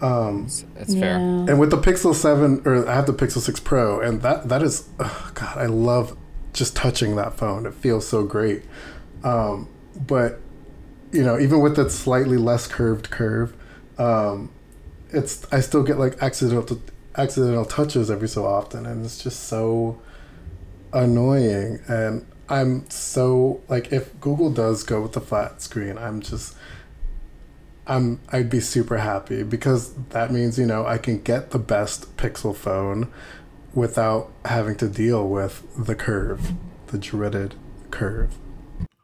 It's fair. And with the Pixel 7, or I have the Pixel 6 Pro, and that is, oh God, I love just touching that phone. It feels so great. But, you know, even with that slightly less curved curve, I still get like accidental touches every so often, and it's just so annoying. And I'm so, like, if Google does go with the flat screen, I'd be super happy, because that means, you know, I can get the best Pixel phone without having to deal with the curve, the dreaded curve.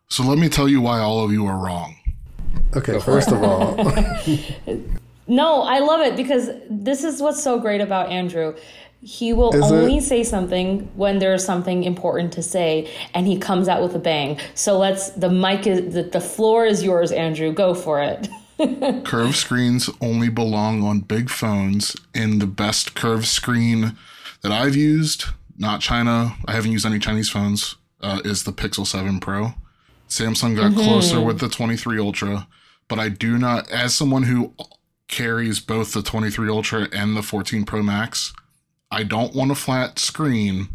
So let me tell you why all of you are wrong. Okay, first of all. No, I love it, because this is what's so great about Andrew. He will say something when there's something important to say, and he comes out with a bang. So the floor is yours, Andrew. Go for it. Curved screens only belong on big phones, and the best curved screen that I've used, not China, I haven't used any Chinese phones, is the Pixel 7 Pro. Samsung got closer with the 23 Ultra, but I do not, as someone who carries both the 23 Ultra and the 14 Pro Max, I don't want a flat screen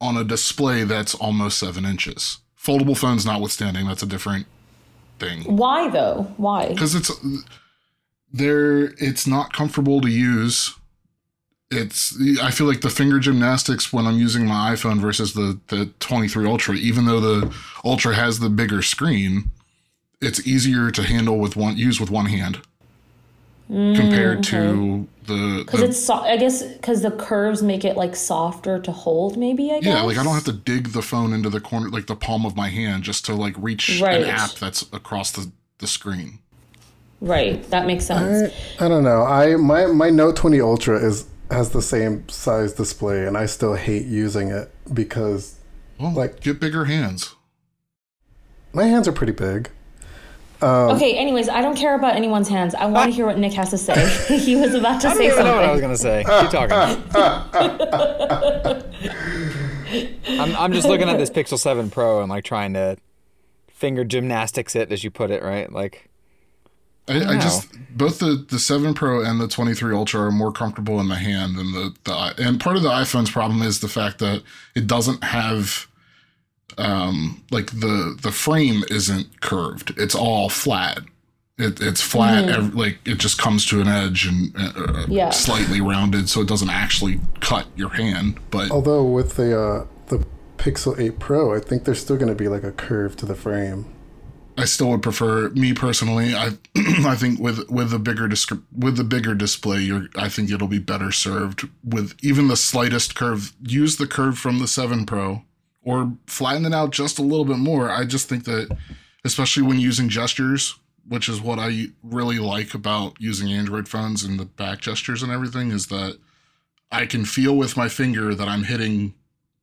on a display that's almost 7 inches. Foldable phones notwithstanding, that's a different thing. Why though? Why? Because it's not comfortable to use. I feel like the finger gymnastics when I'm using my iPhone versus the 23 Ultra, even though the Ultra has the bigger screen, it's easier to handle with one hand compared to the. Because it's I guess because the curves make it like softer to hold. Maybe I guess. Yeah, like I don't have to dig the phone into the corner, like the palm of my hand, just to like reach an app that's across the screen. Right, that makes sense. I don't know. My Note 20 Ultra is. has the same size display, and I still hate using it because, get bigger hands. My hands are pretty big. Okay, anyways, I don't care about anyone's hands. I want to hear what Nick has to say. He was about to say something. I don't even know what I was going to say. Keep talking. I'm just looking at this Pixel 7 Pro and trying to finger gymnastics it, as you put it, right? I just both the 7 Pro and the 23 Ultra are more comfortable in the hand than the and part of the iPhone's problem is the fact that it doesn't have the frame isn't curved. It's all flat. It's flat. Mm-hmm. It just comes to an edge and slightly rounded, so it doesn't actually cut your hand. But although with the Pixel 8 Pro, I think there's still going to be a curve to the frame. I still would prefer, me personally, I think with the bigger display, I think it'll be better served with even the slightest curve. Use the curve from the 7 Pro or flatten it out just a little bit more. I just think that, especially when using gestures, which is what I really like about using Android phones and the back gestures and everything, is that I can feel with my finger that I'm hitting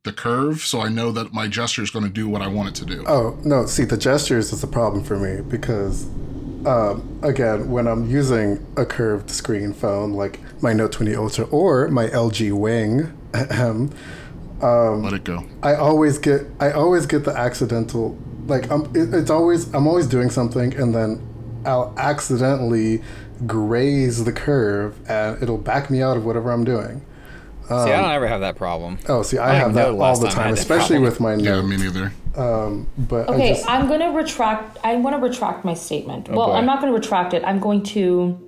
the curve, so I know that my gesture is going to do what I want it to do. Oh, no, see, the gestures is the problem for me because, again, when I'm using a curved screen phone like my Note 20 Ultra or my LG Wing, let it go. I always get the accidental, I'm always doing something and then I'll accidentally graze the curve and it'll back me out of whatever I'm doing. See, I don't ever have that problem. Oh, see, I have that all the time, especially with my Note. Yeah, me neither. I'm going to retract. I want to retract my statement. Oh, well, boy. I'm not going to retract it. I'm going to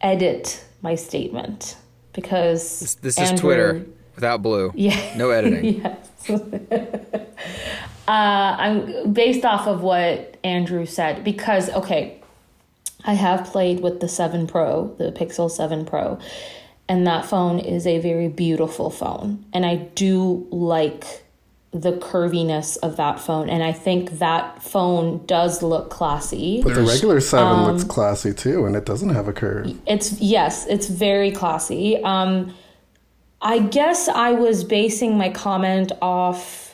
edit my statement because this is Twitter without blue. Yeah, no editing. Yes. I'm based off of what Andrew said because I have played with the 7 Pro, the Pixel 7 Pro. And that phone is a very beautiful phone. And I do like the curviness of that phone. And I think that phone does look classy. But the regular 7 looks classy too, and it doesn't have a curve. It's very classy. I guess I was basing my comment off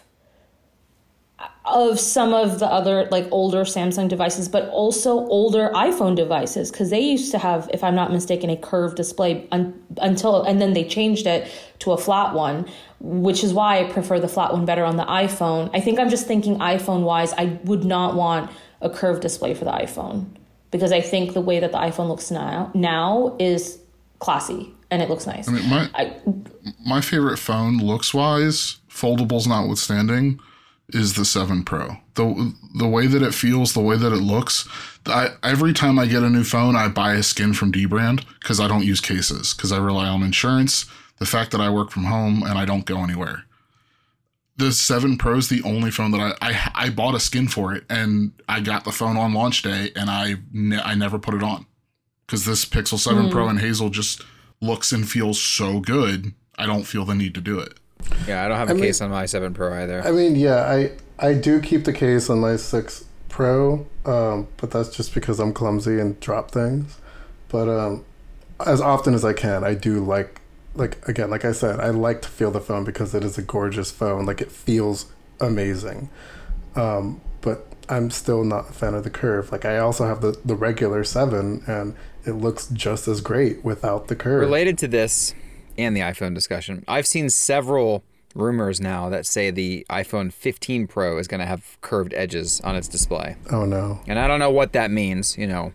of some of the other older Samsung devices, but also older iPhone devices, because they used to have, if I'm not mistaken, a curved display and then they changed it to a flat one, which is why I prefer the flat one better on the iPhone. I think I'm just thinking iPhone wise, I would not want a curved display for the iPhone because I think the way that the iPhone looks now is classy and it looks nice. I mean, my favorite phone looks wise, foldables notwithstanding, is the 7 Pro. The way that it feels, the way that it looks. Every time I get a new phone, I buy a skin from Dbrand because I don't use cases, because I rely on insurance, the fact that I work from home, and I don't go anywhere. The 7 Pro is the only phone that I bought a skin for it, and I got the phone on launch day, and I never put it on because this Pixel 7 Pro and Hazel just looks and feels so good, I don't feel the need to do it. Yeah, I don't have a case on my 7 Pro either. I mean, yeah, I do keep the case on my 6 Pro, but that's just because I'm clumsy and drop things. But as often as I can, I do again, like I said, I like to feel the phone because it is a gorgeous phone. It feels amazing. But I'm still not a fan of the curve. I also have the regular 7, and it looks just as great without the curve. Related to this and the iPhone discussion, I've seen several rumors now that say the iPhone 15 Pro is going to have curved edges on its display. Oh, no. And I don't know what that means, I don't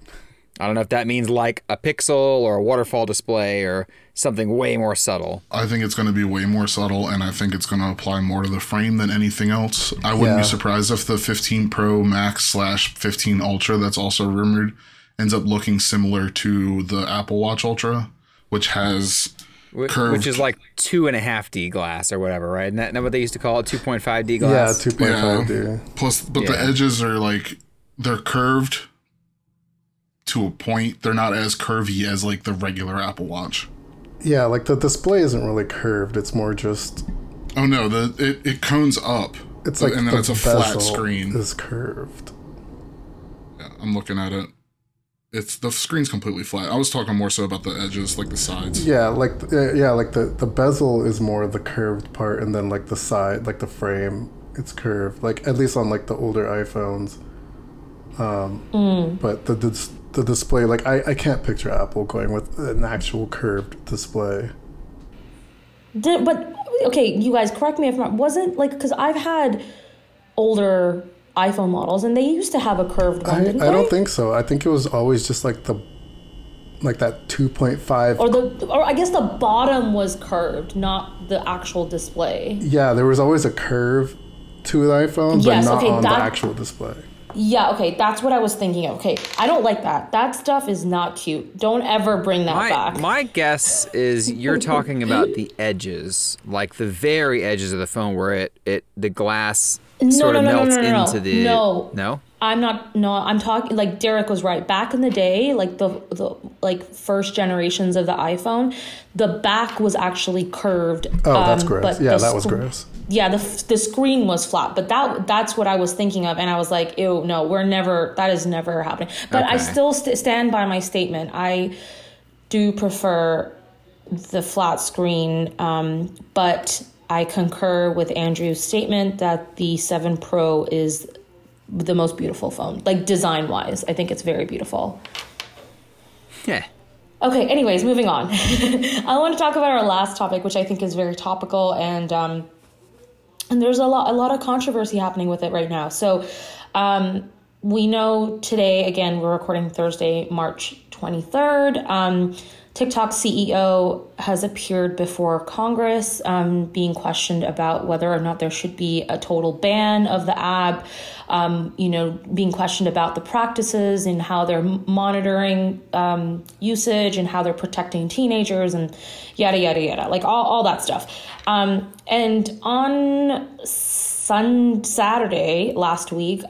know if that means a pixel or a waterfall display or something way more subtle. I think it's going to be way more subtle, and I think it's going to apply more to the frame than anything else. I wouldn't be surprised if the 15 Pro Max / 15 Ultra that's also rumored ends up looking similar to the Apple Watch Ultra, which has... curved. Which is 2.5D glass or whatever, right? Isn't that what they used to call it? 2.5D glass? Yeah, 2.5D. Plus, the edges are they're curved to a point. They're not as curvy as the regular Apple Watch. Yeah, the display isn't really curved. It's more just... Oh, no, it cones up. It's and then it's a flat screen. It's curved. Yeah, I'm looking at it. it's the screen's completely flat. I was talking more so about the edges, like the sides. Yeah, like the bezel is more the curved part, and then like the side, like the frame, it's curved. Like at least on like the older iPhones. But the display, like I can't picture Apple going with an actual curved display. But okay, you guys, correct me if I'm wrong. Wasn't like, because I've had older iPhone models and they used to have a curved one. I don't think so. I think it was always just like the, like that 2.5 or I guess the bottom was curved, not the actual display. Yeah, there was always a curve to the iPhone, yes, but not on the actual display. Yeah, okay, that's what I was thinking of. Okay, I don't like that. That stuff is not cute. Don't ever bring that back. My guess is you're talking about the edges, like the very edges of the phone where it the glass melts into the... No? I'm talking, like Derek was right. Back in the day, like the like first generations of the iPhone, the back was actually curved. Oh, that's gross. Yeah, that was gross. Yeah, the screen was flat, but that's what I was thinking of, and I was like, ew, no, that is never happening. But okay. I still stand by my statement. I do prefer the flat screen, but I concur with Andrew's statement that the 7 Pro is the most beautiful phone, like design-wise. I think it's very beautiful. Yeah. Okay, anyways, moving on. I want to talk about our last topic, which I think is very topical, and there's a lot of controversy happening with it right now. So we know today, again, we're recording Thursday, March 23rd. TikTok CEO has appeared before Congress, being questioned about whether or not there should be a total ban of the app, being questioned about the practices and how they're monitoring usage and how they're protecting teenagers and yada, yada, yada, like all that stuff. And on Saturday last week,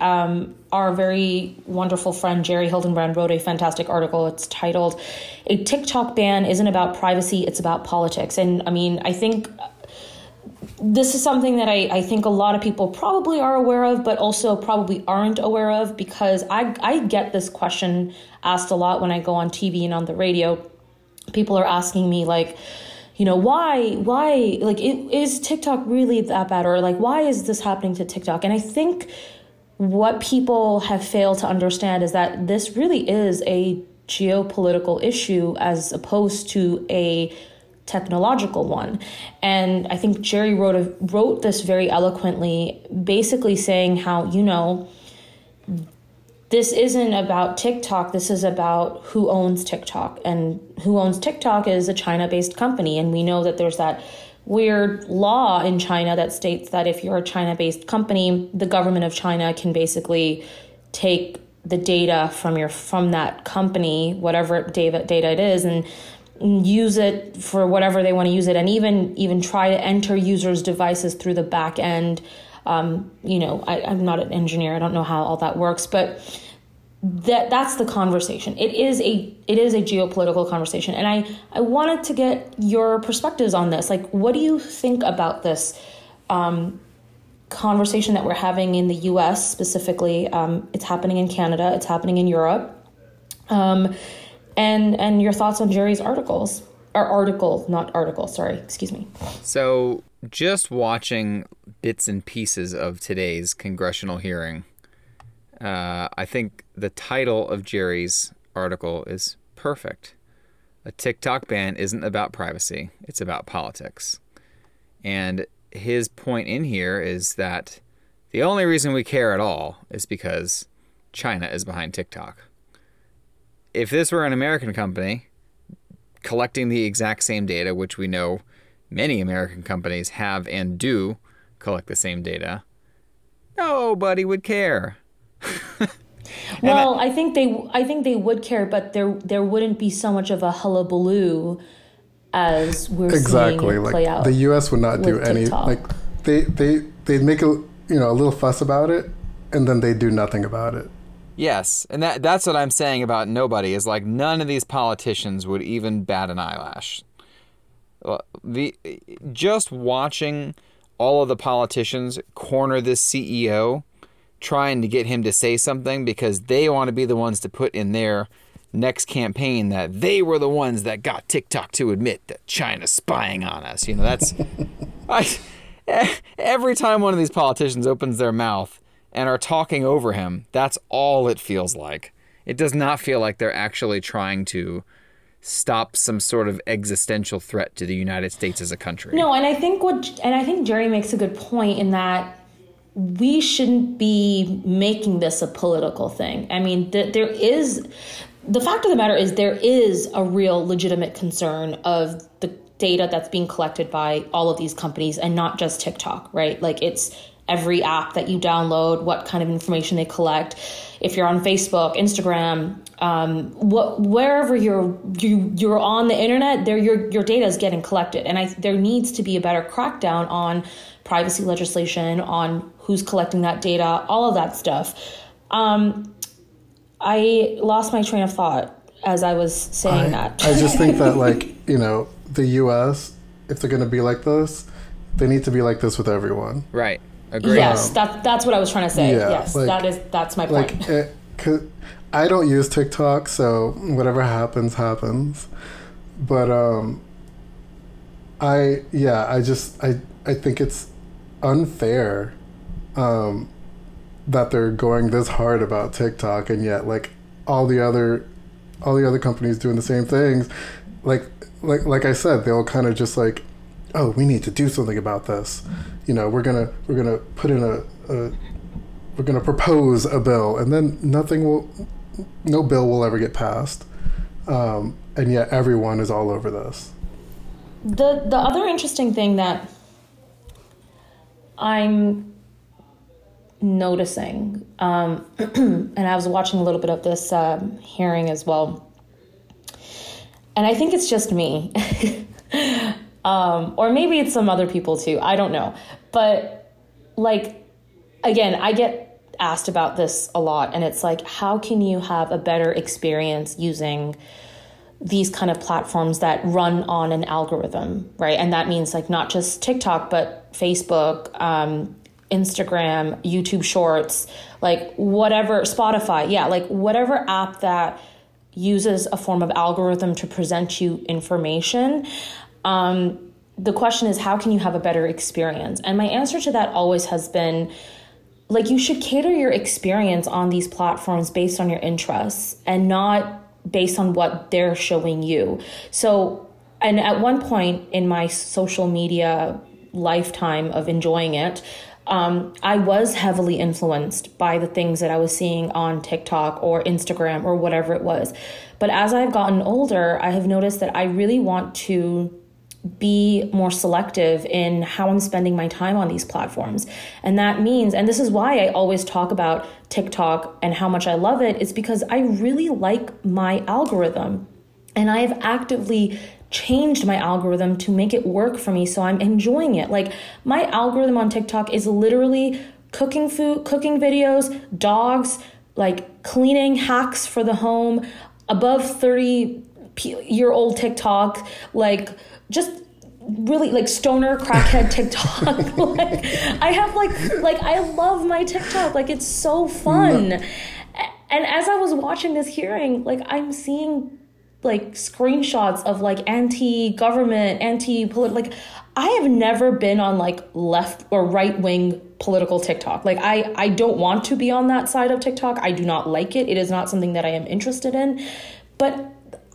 our very wonderful friend Jerry Hildenbrand wrote a fantastic article. It's titled, "A TikTok Ban Isn't About Privacy, It's About Politics." And I mean, I think this is something that I think a lot of people probably are aware of, but also probably aren't aware of, because I get this question asked a lot when I go on TV and on the radio. People are asking me like, you know, why, like, is TikTok really that bad? Or like, why is this happening to TikTok? And I think what people have failed to understand is that this really is a geopolitical issue as opposed to a technological one. And I think Jerry wrote this very eloquently, basically saying how, you know, this isn't about TikTok. This is about who owns TikTok. And who owns TikTok is a China-based company. And we know that there's that weird law in China that states that if you're a China-based company, the government of China can basically take the data from that company, whatever data it is, and use it for whatever they want to use it, and even try to enter users' devices through the back end. I'm not an engineer. I don't know how all that works, but that's the conversation. It is a geopolitical conversation. And I wanted to get your perspectives on this. Like, what do you think about this conversation that we're having in the U.S. specifically? It's happening in Canada. It's happening in Europe. And your thoughts on Jerry's articles. Or article, not article. Sorry. Excuse me. So just watching bits and pieces of today's congressional hearing, I think the title of Jerry's article is perfect. A TikTok ban isn't about privacy, it's about politics. And his point in here is that the only reason we care at all is because China is behind TikTok. If this were an American company collecting the exact same data, which we know many American companies have and do collect the same data, nobody would care. Well, I think they would care, but there wouldn't be so much of a hullabaloo as we're seeing play out. The U.S. would not do any TikTok. Like they'd make a little fuss about it, and then they do nothing about it. Yes, and that's what I'm saying about nobody is like none of these politicians would even bat an eyelash. Just watching all of the politicians corner this CEO, trying to get him to say something because they want to be the ones to put in their next campaign that they were the ones that got TikTok to admit that China's spying on us. You know, that's every time one of these politicians opens their mouth and are talking over him, that's all it feels like. It does not feel like they're actually trying to stop some sort of existential threat to the United States as a country. No, and I think Jerry makes a good point in that we shouldn't be making this a political thing. I mean, the fact of the matter is there is a real legitimate concern of the data that's being collected by all of these companies, and not just TikTok, right? Like, it's every app that you download, what kind of information they collect. If you're on Facebook, Instagram, wherever you're on the internet, your data is getting collected. And there needs to be a better crackdown on privacy legislation, on who's collecting that data, all of that stuff. I lost my train of thought as I was saying that. I just think that, the U.S., if they're going to be like this, they need to be like this with everyone. Right. Agreed. Yes, that's what I was trying to say. Yeah, yes, that's my point. I don't use TikTok, so whatever happens, happens. But I think it's unfair that they're going this hard about TikTok, and yet all the other companies doing the same things, like I said, they'll kind of just like, oh, we need to do something about this. You know, we're gonna put in we're gonna propose a bill, and then no bill will ever get passed, and yet everyone is all over this. The other interesting thing that I'm noticing, and I was watching a little bit of this hearing as well, and I think it's just me. Or maybe it's some other people too. I don't know. But again, I get asked about this a lot, and it's like, how can you have a better experience using these kind of platforms that run on an algorithm, right? And that means not just TikTok, but Facebook, Instagram, YouTube Shorts, whatever, Spotify. Yeah. Whatever app that uses a form of algorithm to present you information. The question is, how can you have a better experience? And my answer to that always has been, you should cater your experience on these platforms based on your interests and not based on what they're showing you. So, and at one point in my social media lifetime of enjoying it, I was heavily influenced by the things that I was seeing on TikTok or Instagram or whatever it was. But as I've gotten older, I have noticed that I really want to be more selective in how I'm spending my time on these platforms. And that means, and this is why I always talk about TikTok and how much I love it, is because I really like my algorithm, and I have actively changed my algorithm to make it work for me. So I'm enjoying it. My algorithm on TikTok is literally cooking food, cooking videos, dogs, cleaning hacks for the home, above 30-year-old TikTok, just really stoner crackhead TikTok. I have I love my TikTok. It's so fun. And as I was watching this hearing, I'm seeing screenshots of anti-government, anti-political. I have never been on left or right wing political TikTok. I don't want to be on that side of TikTok. I do not like it. It is not something that I am interested in. But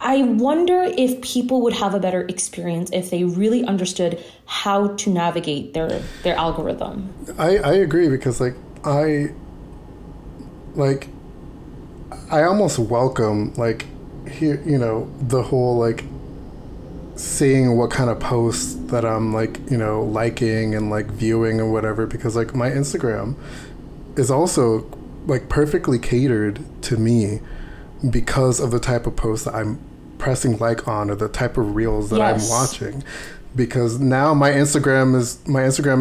I wonder if people would have a better experience if they really understood how to navigate their algorithm. I agree, because I almost welcome here, the whole seeing what kind of posts that I'm liking and viewing and whatever, because my Instagram is also perfectly catered to me because of the type of posts that I'm pressing on, or the type of reels that I'm watching, because now my Instagram is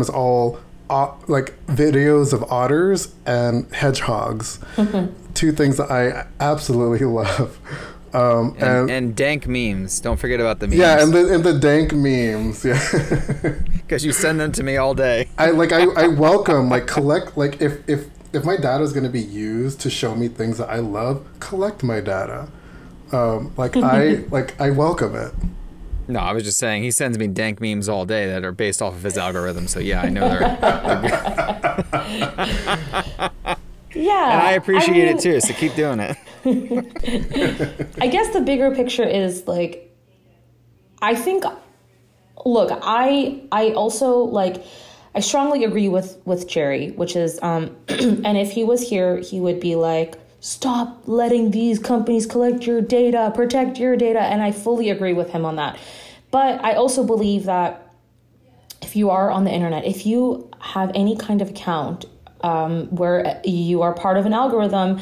all videos of otters and hedgehogs, two things that I absolutely love. And dank memes. Don't forget about the memes. Yeah, and the dank memes. Yeah, because you send them to me all day. I welcome collect if my data is going to be used to show me things that I love, collect my data. I welcome it. No, I was just saying he sends me dank memes all day that are based off of his algorithm. So yeah, I know they're good. Yeah. And I appreciate it too, so keep doing it. I guess the bigger picture is like, I think, look, I also like, I strongly agree with Jerry, which is, and if he was here, he would be like, stop letting these companies collect your data, protect your data. And I fully agree with him on that. But I also believe that if you are on the internet, if you have any kind of account where you are part of an algorithm,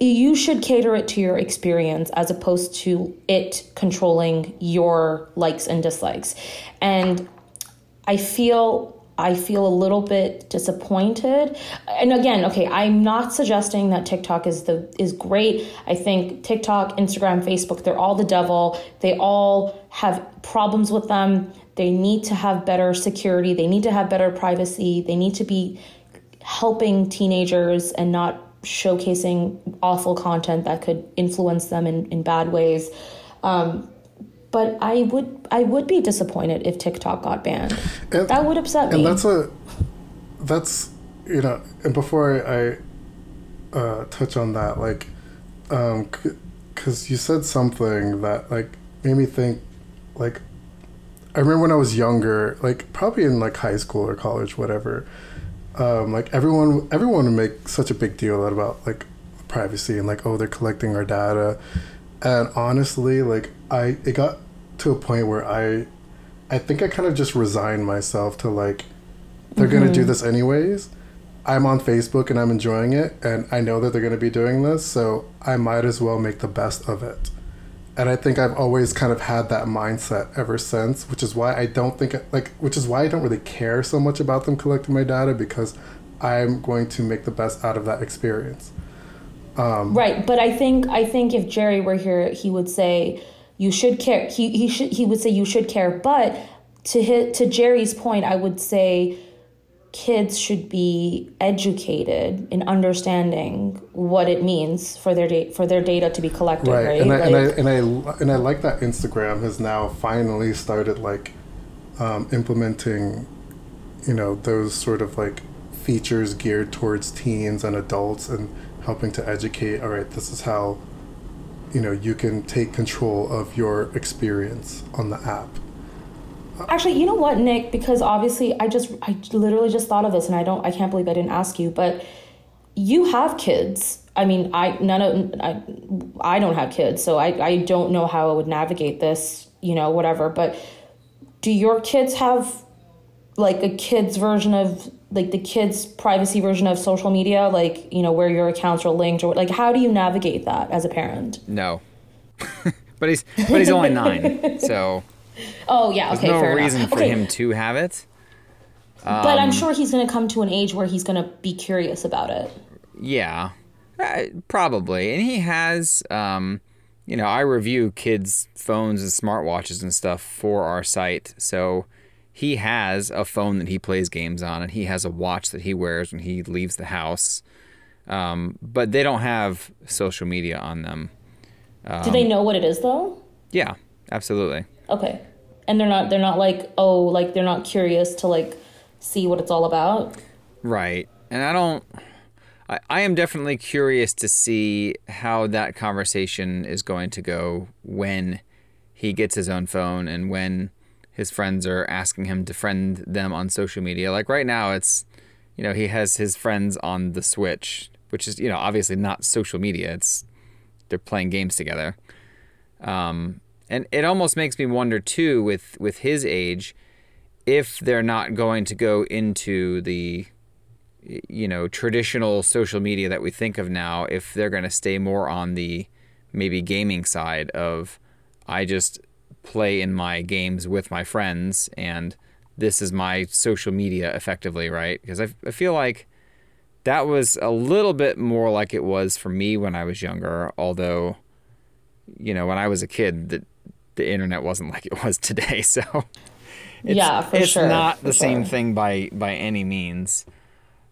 you should cater it to your experience as opposed to it controlling your likes and dislikes. And I feel a little bit disappointed. And again, okay, I'm not suggesting that TikTok is great. I think TikTok, Instagram, Facebook, they're all the devil. They all have problems with them. They need to have better security. They need to have better privacy. They need to be helping teenagers and not showcasing awful content that could influence them in bad ways. But I would be disappointed if TikTok got banned. And that would upset me. And that's you know, and before I touch on that, like, because you said something that like made me think, like, I remember when I was younger, like probably in like high school or college, whatever, like everyone would make such a big deal about like privacy and like, oh, they're collecting our data. And honestly, like it got to a point where I think I kind of just resigned myself to like, they're mm-hmm. gonna do this anyways. I'm on Facebook and I'm enjoying it, and I know that they're gonna be doing this, so I might as well make the best of it. And I think I've always kind of had that mindset ever since, which is why I don't think which is why I don't really care so much about them collecting my data, because I'm going to make the best out of that experience. Right, but I think if Jerry were here, he would say you should care. He would say you should care. But to Jerry's point, I would say kids should be educated in understanding what it means for their data to be collected. Right, and I like that Instagram has now finally started like implementing, you know, those sort of like features geared towards teens and adults and helping to educate, all right, this is how, you know, you can take control of your experience on the app. Actually, you know what, Nick, because obviously I literally just thought of this, and I can't believe I didn't ask you, but you have kids. I mean, I don't have kids, so I don't know how I would navigate this, you know, whatever, but do your kids have like a kid's version of like the kids' privacy version of social media, like, you know, where your accounts are linked or like, how do you navigate that as a parent? No, but he's only 9. So, oh yeah. Okay. There's no fair reason enough. For okay. him to have it. But I'm sure he's going to come to an age where he's going to be curious about it. Yeah, probably. And he has, you know, I review kids' phones and smartwatches and stuff for our site. So, he has a phone that he plays games on, and he has a watch that he wears when he leaves the house. But they don't have social media on them. Do they know what it is though? Yeah, absolutely. Okay. And they're not like, oh, like they're not curious to like see what it's all about. Right. And I am definitely curious to see how that conversation is going to go when he gets his own phone and when his friends are asking him to friend them on social media. Like right now it's, you know, he has his friends on the Switch, which is, you know, obviously not social media. It's, they're playing games together. And it almost makes me wonder too, with his age, if they're not going to go into the, you know, traditional social media that we think of now, if they're going to stay more on the maybe gaming side of, I just play in my games with my friends, and this is my social media effectively, right? Because I feel like that was a little bit more like it was for me when I was younger, although, you know, when I was a kid, the internet wasn't like it was today, so it's, yeah, for it's sure. not for the sure. same thing by any means.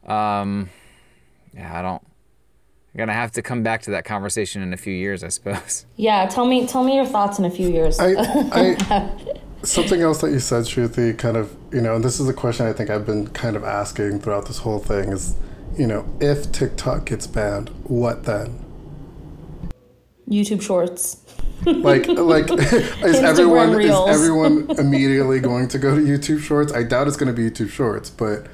Yeah, I don't I'm gonna have to come back to that conversation in a few years, I suppose. Yeah, tell me your thoughts in a few years. Something else that you said, Shruti, kind of, you know, and this is a question I think I've been kind of asking throughout this whole thing is, you know, if TikTok gets banned, what then? YouTube Shorts. Like is everyone immediately going to go to YouTube Shorts? I doubt it's going to be YouTube Shorts, but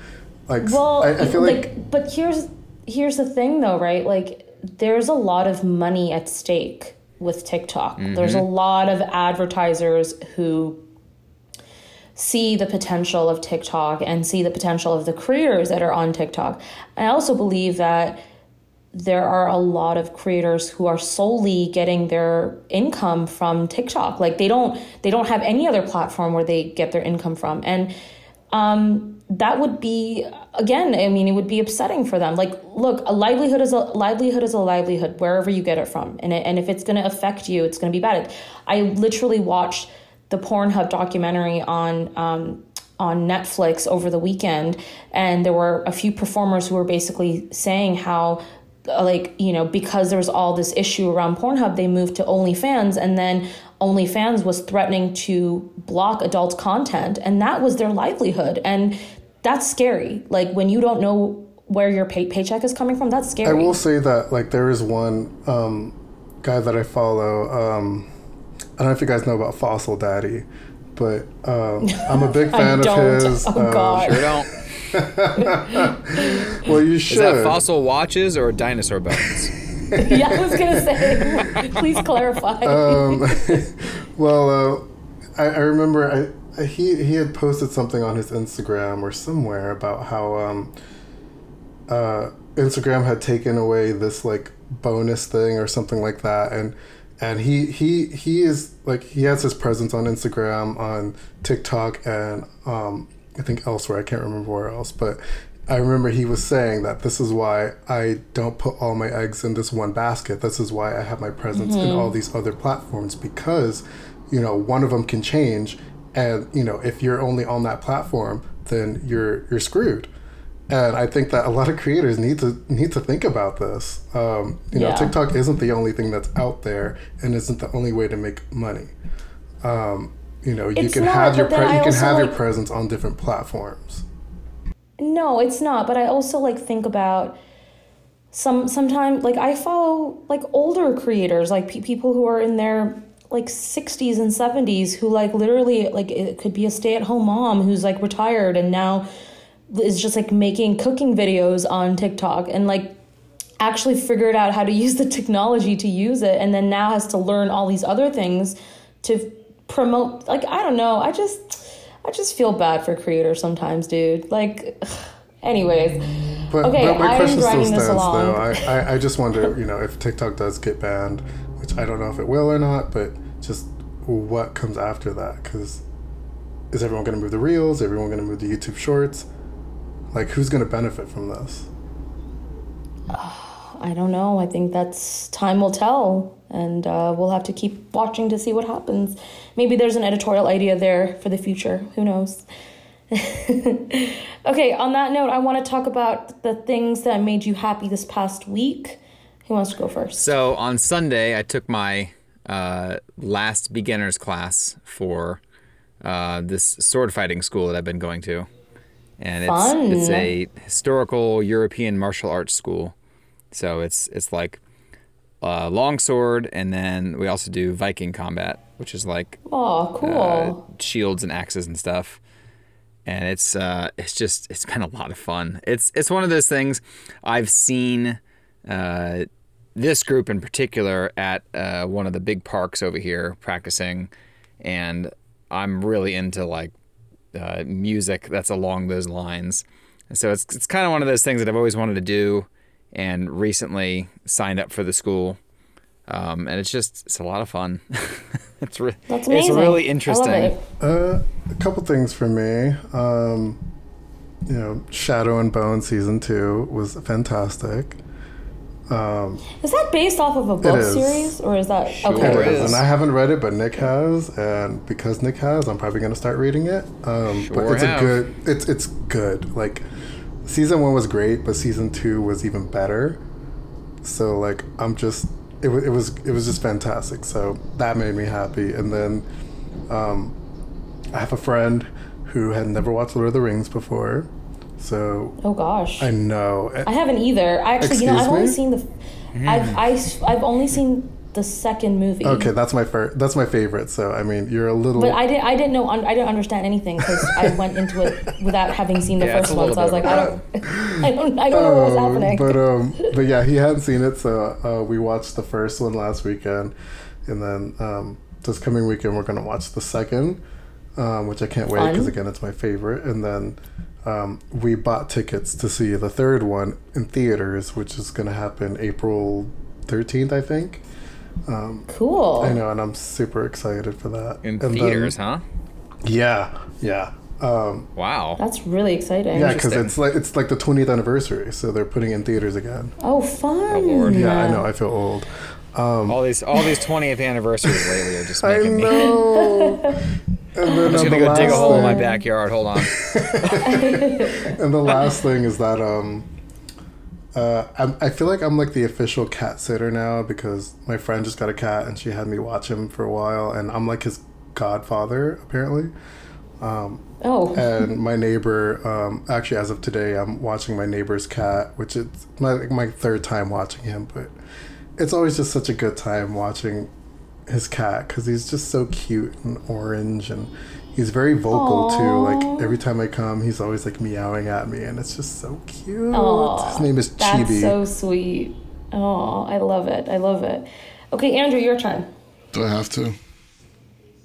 I feel like but here's the thing though, right? Like there's a lot of money at stake with TikTok. Mm-hmm. There's a lot of advertisers who see the potential of TikTok and see the potential of the careers that are on TikTok. I also believe that there are a lot of creators who are solely getting their income from TikTok. Like they don't have any other platform where they get their income from. And that would be, again, I mean, it would be upsetting for them. Like, look, a livelihood is a livelihood wherever you get it from. And if it's going to affect you, it's going to be bad. I literally watched the Pornhub documentary on Netflix over the weekend, and there were a few performers who were basically saying how, like, you know, because there was all this issue around Pornhub, they moved to OnlyFans, and then OnlyFans was threatening to block adult content, and that was their livelihood. And that's scary. Like, when you don't know where your paycheck is coming from, that's scary. I will say that, like, there is one guy that I follow. I don't know if you guys know about Fossil Daddy, but I'm a big fan of his. Oh, God. Sure don't. Well, you should. Is that fossil watches or dinosaur bones? Yeah, I was going to say, please clarify. I remember he had posted something on his Instagram or somewhere about how Instagram had taken away this, like, bonus thing or something like that, and he is, like, he has his presence on Instagram, on TikTok, and I think elsewhere. I can't remember where else, but I remember he was saying that this is why I don't put all my eggs in this one basket. This is why I have my presence in all these other platforms, because, you know, one of them can change, and, you know, if you're only on that platform, then you're screwed. And I think that a lot of creators need to think about this. You know, TikTok isn't the only thing that's out there, and isn't the only way to make money. You know, you can have your presence on different platforms. No, it's not. But I also, like, think about sometimes, like, I follow, like, older creators, like people who are in their, like, 60s and 70s, who, like, literally, like, it could be a stay-at-home mom who's, like, retired and now is just, like, making cooking videos on TikTok, and, like, actually figured out how to use the technology to use it, and then now has to learn all these other things to promote. Like, I don't know, I just feel bad for creators sometimes, dude. Like, anyways, but my question still stands, though. I just wonder, you know, if TikTok does get banned, which I don't know if it will or not, but just what comes after that? Because is everyone going to move to Reels? Everyone going to move to YouTube Shorts? Like, who's going to benefit from this? I don't know. I think that's, time will tell, and we'll have to keep watching to see what happens. Maybe there's an editorial idea there for the future. Who knows? Okay, on that note, I want to talk about the things that made you happy this past week. Who wants to go first? So on Sunday, I took my last beginner's class for this sword fighting school that I've been going to. And it's a historical European martial arts school. So it's like longsword, and then we also do Viking combat, which is like shields and axes and stuff. And it's been a lot of fun. It's one of those things I've seen this group in particular at one of the big parks over here practicing, and I'm really into, like, music that's along those lines. And so it's kind of one of those things that I've always wanted to do, and recently signed up for the school. And it's a lot of fun. It's really interesting. I love it. A couple things for me. You know, Shadow and Bone season 2 was fantastic. Is that based off of a book series, or is that? Sure, okay. It is. And I haven't read it, but Nick has, and because Nick has, I'm probably going to start reading it. But it's good. Like, season 1 was great, but season 2 was even better. So like I'm just it was just fantastic. So that made me happy. And then I have a friend who had never watched Lord of the Rings before. So oh gosh, I know. I haven't either. I actually, you know, I've only seen the second movie. Okay, that's my favorite. So I mean, you're a little. But I didn't understand anything because I went into it without having seen the first one. So I was like, I don't know what was happening. But yeah, he hadn't seen it, so we watched the first one last weekend, and then this coming weekend we're gonna watch the second, which I can't wait because again it's my favorite, and then. We bought tickets to see the third one in theaters, which is going to happen April 13th, I think. Cool. I know, and I'm super excited for that. In theaters, huh? Yeah, yeah. Wow. That's really exciting. Yeah, because it's like the 20th anniversary, so they're putting it in theaters again. Oh, fun. Oh, Lord. Yeah, I know. I feel old. All these 20th anniversaries lately are just making me... I know. I'm just going to go dig a hole in my backyard. Hold on. And the last thing is that I feel like I'm like the official cat sitter now because my friend just got a cat and she had me watch him for a while. And I'm like his godfather, apparently. And my neighbor, actually, as of today, I'm watching my neighbor's cat, which it's my third time watching him. But it's always just such a good time watching his cat because he's just so cute and orange, and he's very vocal too. Like every time I come, he's always like meowing at me, and it's just so cute. Aww, his name is Chibi. That's so sweet. Oh, I love it. Okay, Andrew, your turn. Do I have to?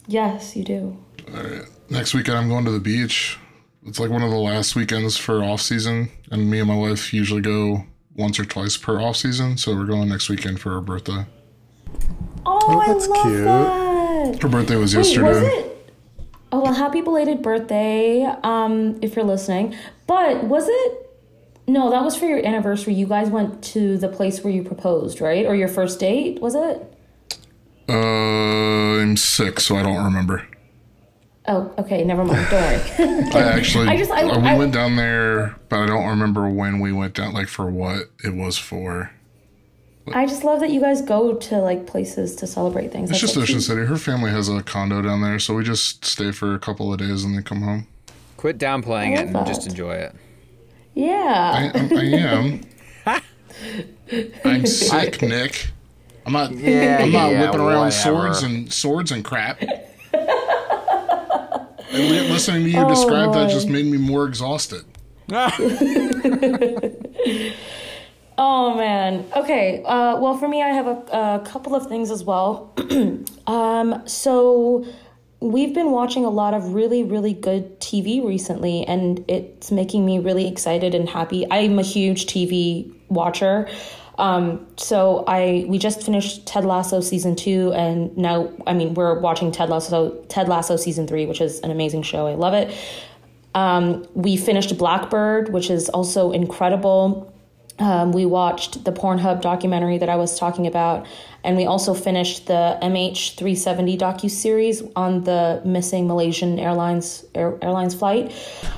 Yes, you do. All right. Next weekend, I'm going to the beach. It's like one of the last weekends for off season, and me and my wife usually go once or twice per off season. So we're going next weekend for our birthday. Oh, that's cute. Her birthday was yesterday. Was it? Oh, well, happy belated birthday, if you're listening. But was it? No, that was for your anniversary. You guys went to the place where you proposed, right? Or your first date, was it? I'm sick, so I don't remember. Oh, okay, never mind. Don't worry. We went down there, but I don't remember when we went down, like for what it was for. I just love that you guys go to like places to celebrate things. It's just Ocean City. Her family has a condo down there, so we just stay for a couple of days and then come home. Quit downplaying it and just enjoy it. Yeah. I am. I'm sick, Nick. I'm not whipping around swords and crap. And listening to you describe that just made me more exhausted. Oh, man. Okay. Well, for me, I have a couple of things as well. So we've been watching a lot of really, really good TV recently, and it's making me really excited and happy. I'm a huge TV watcher. So we just finished Ted Lasso season 2, and now, I mean, we're watching Ted Lasso season 3, which is an amazing show. I love it. We finished Blackbird, which is also incredible. We watched the Pornhub documentary that I was talking about, and we also finished the MH370 docuseries on the missing Malaysian Airlines flight.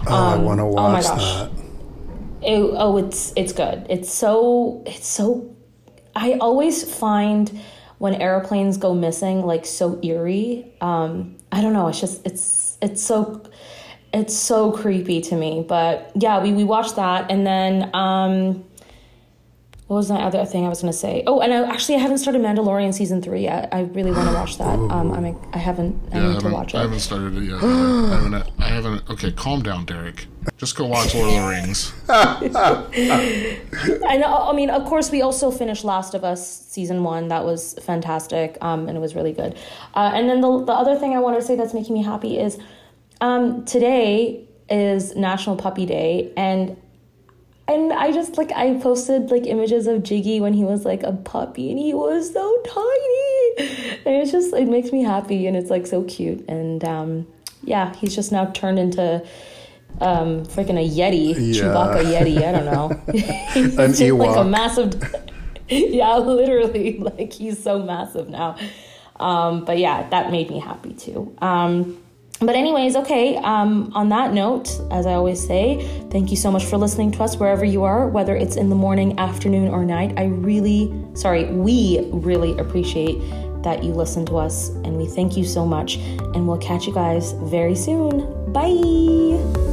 I want to watch that. It's good. It's so. I always find when airplanes go missing, like so eerie. I don't know. It's just it's so. It's so creepy to me. But yeah, we watched that, and then. What was that other thing I was going to say? Oh, and I haven't started Mandalorian season 3 yet. I really want to watch that. I need to watch it. I haven't started it yet. I haven't. Okay, calm down, Derek. Just go watch Lord of the Rings. I know. I mean, of course, we also finished Last of Us season 1. That was fantastic, and it was really good. And then the other thing I wanted to say that's making me happy is today is National Puppy Day, And I just, like, I posted, like, images of Jiggy when he was, like, a puppy, and he was so tiny. And it's just, it makes me happy, and it's, like, so cute. And, yeah, he's just now turned into freaking a Yeti, Chewbacca Yeti, I don't know. He's just, Ewok. Like, a massive, yeah, literally, like, he's so massive now. But, yeah, that made me happy, too. But anyways, okay, on that note, as I always say, thank you so much for listening to us wherever you are, whether it's in the morning, afternoon, or night. We really appreciate that you listen to us, and we thank you so much, and we'll catch you guys very soon. Bye!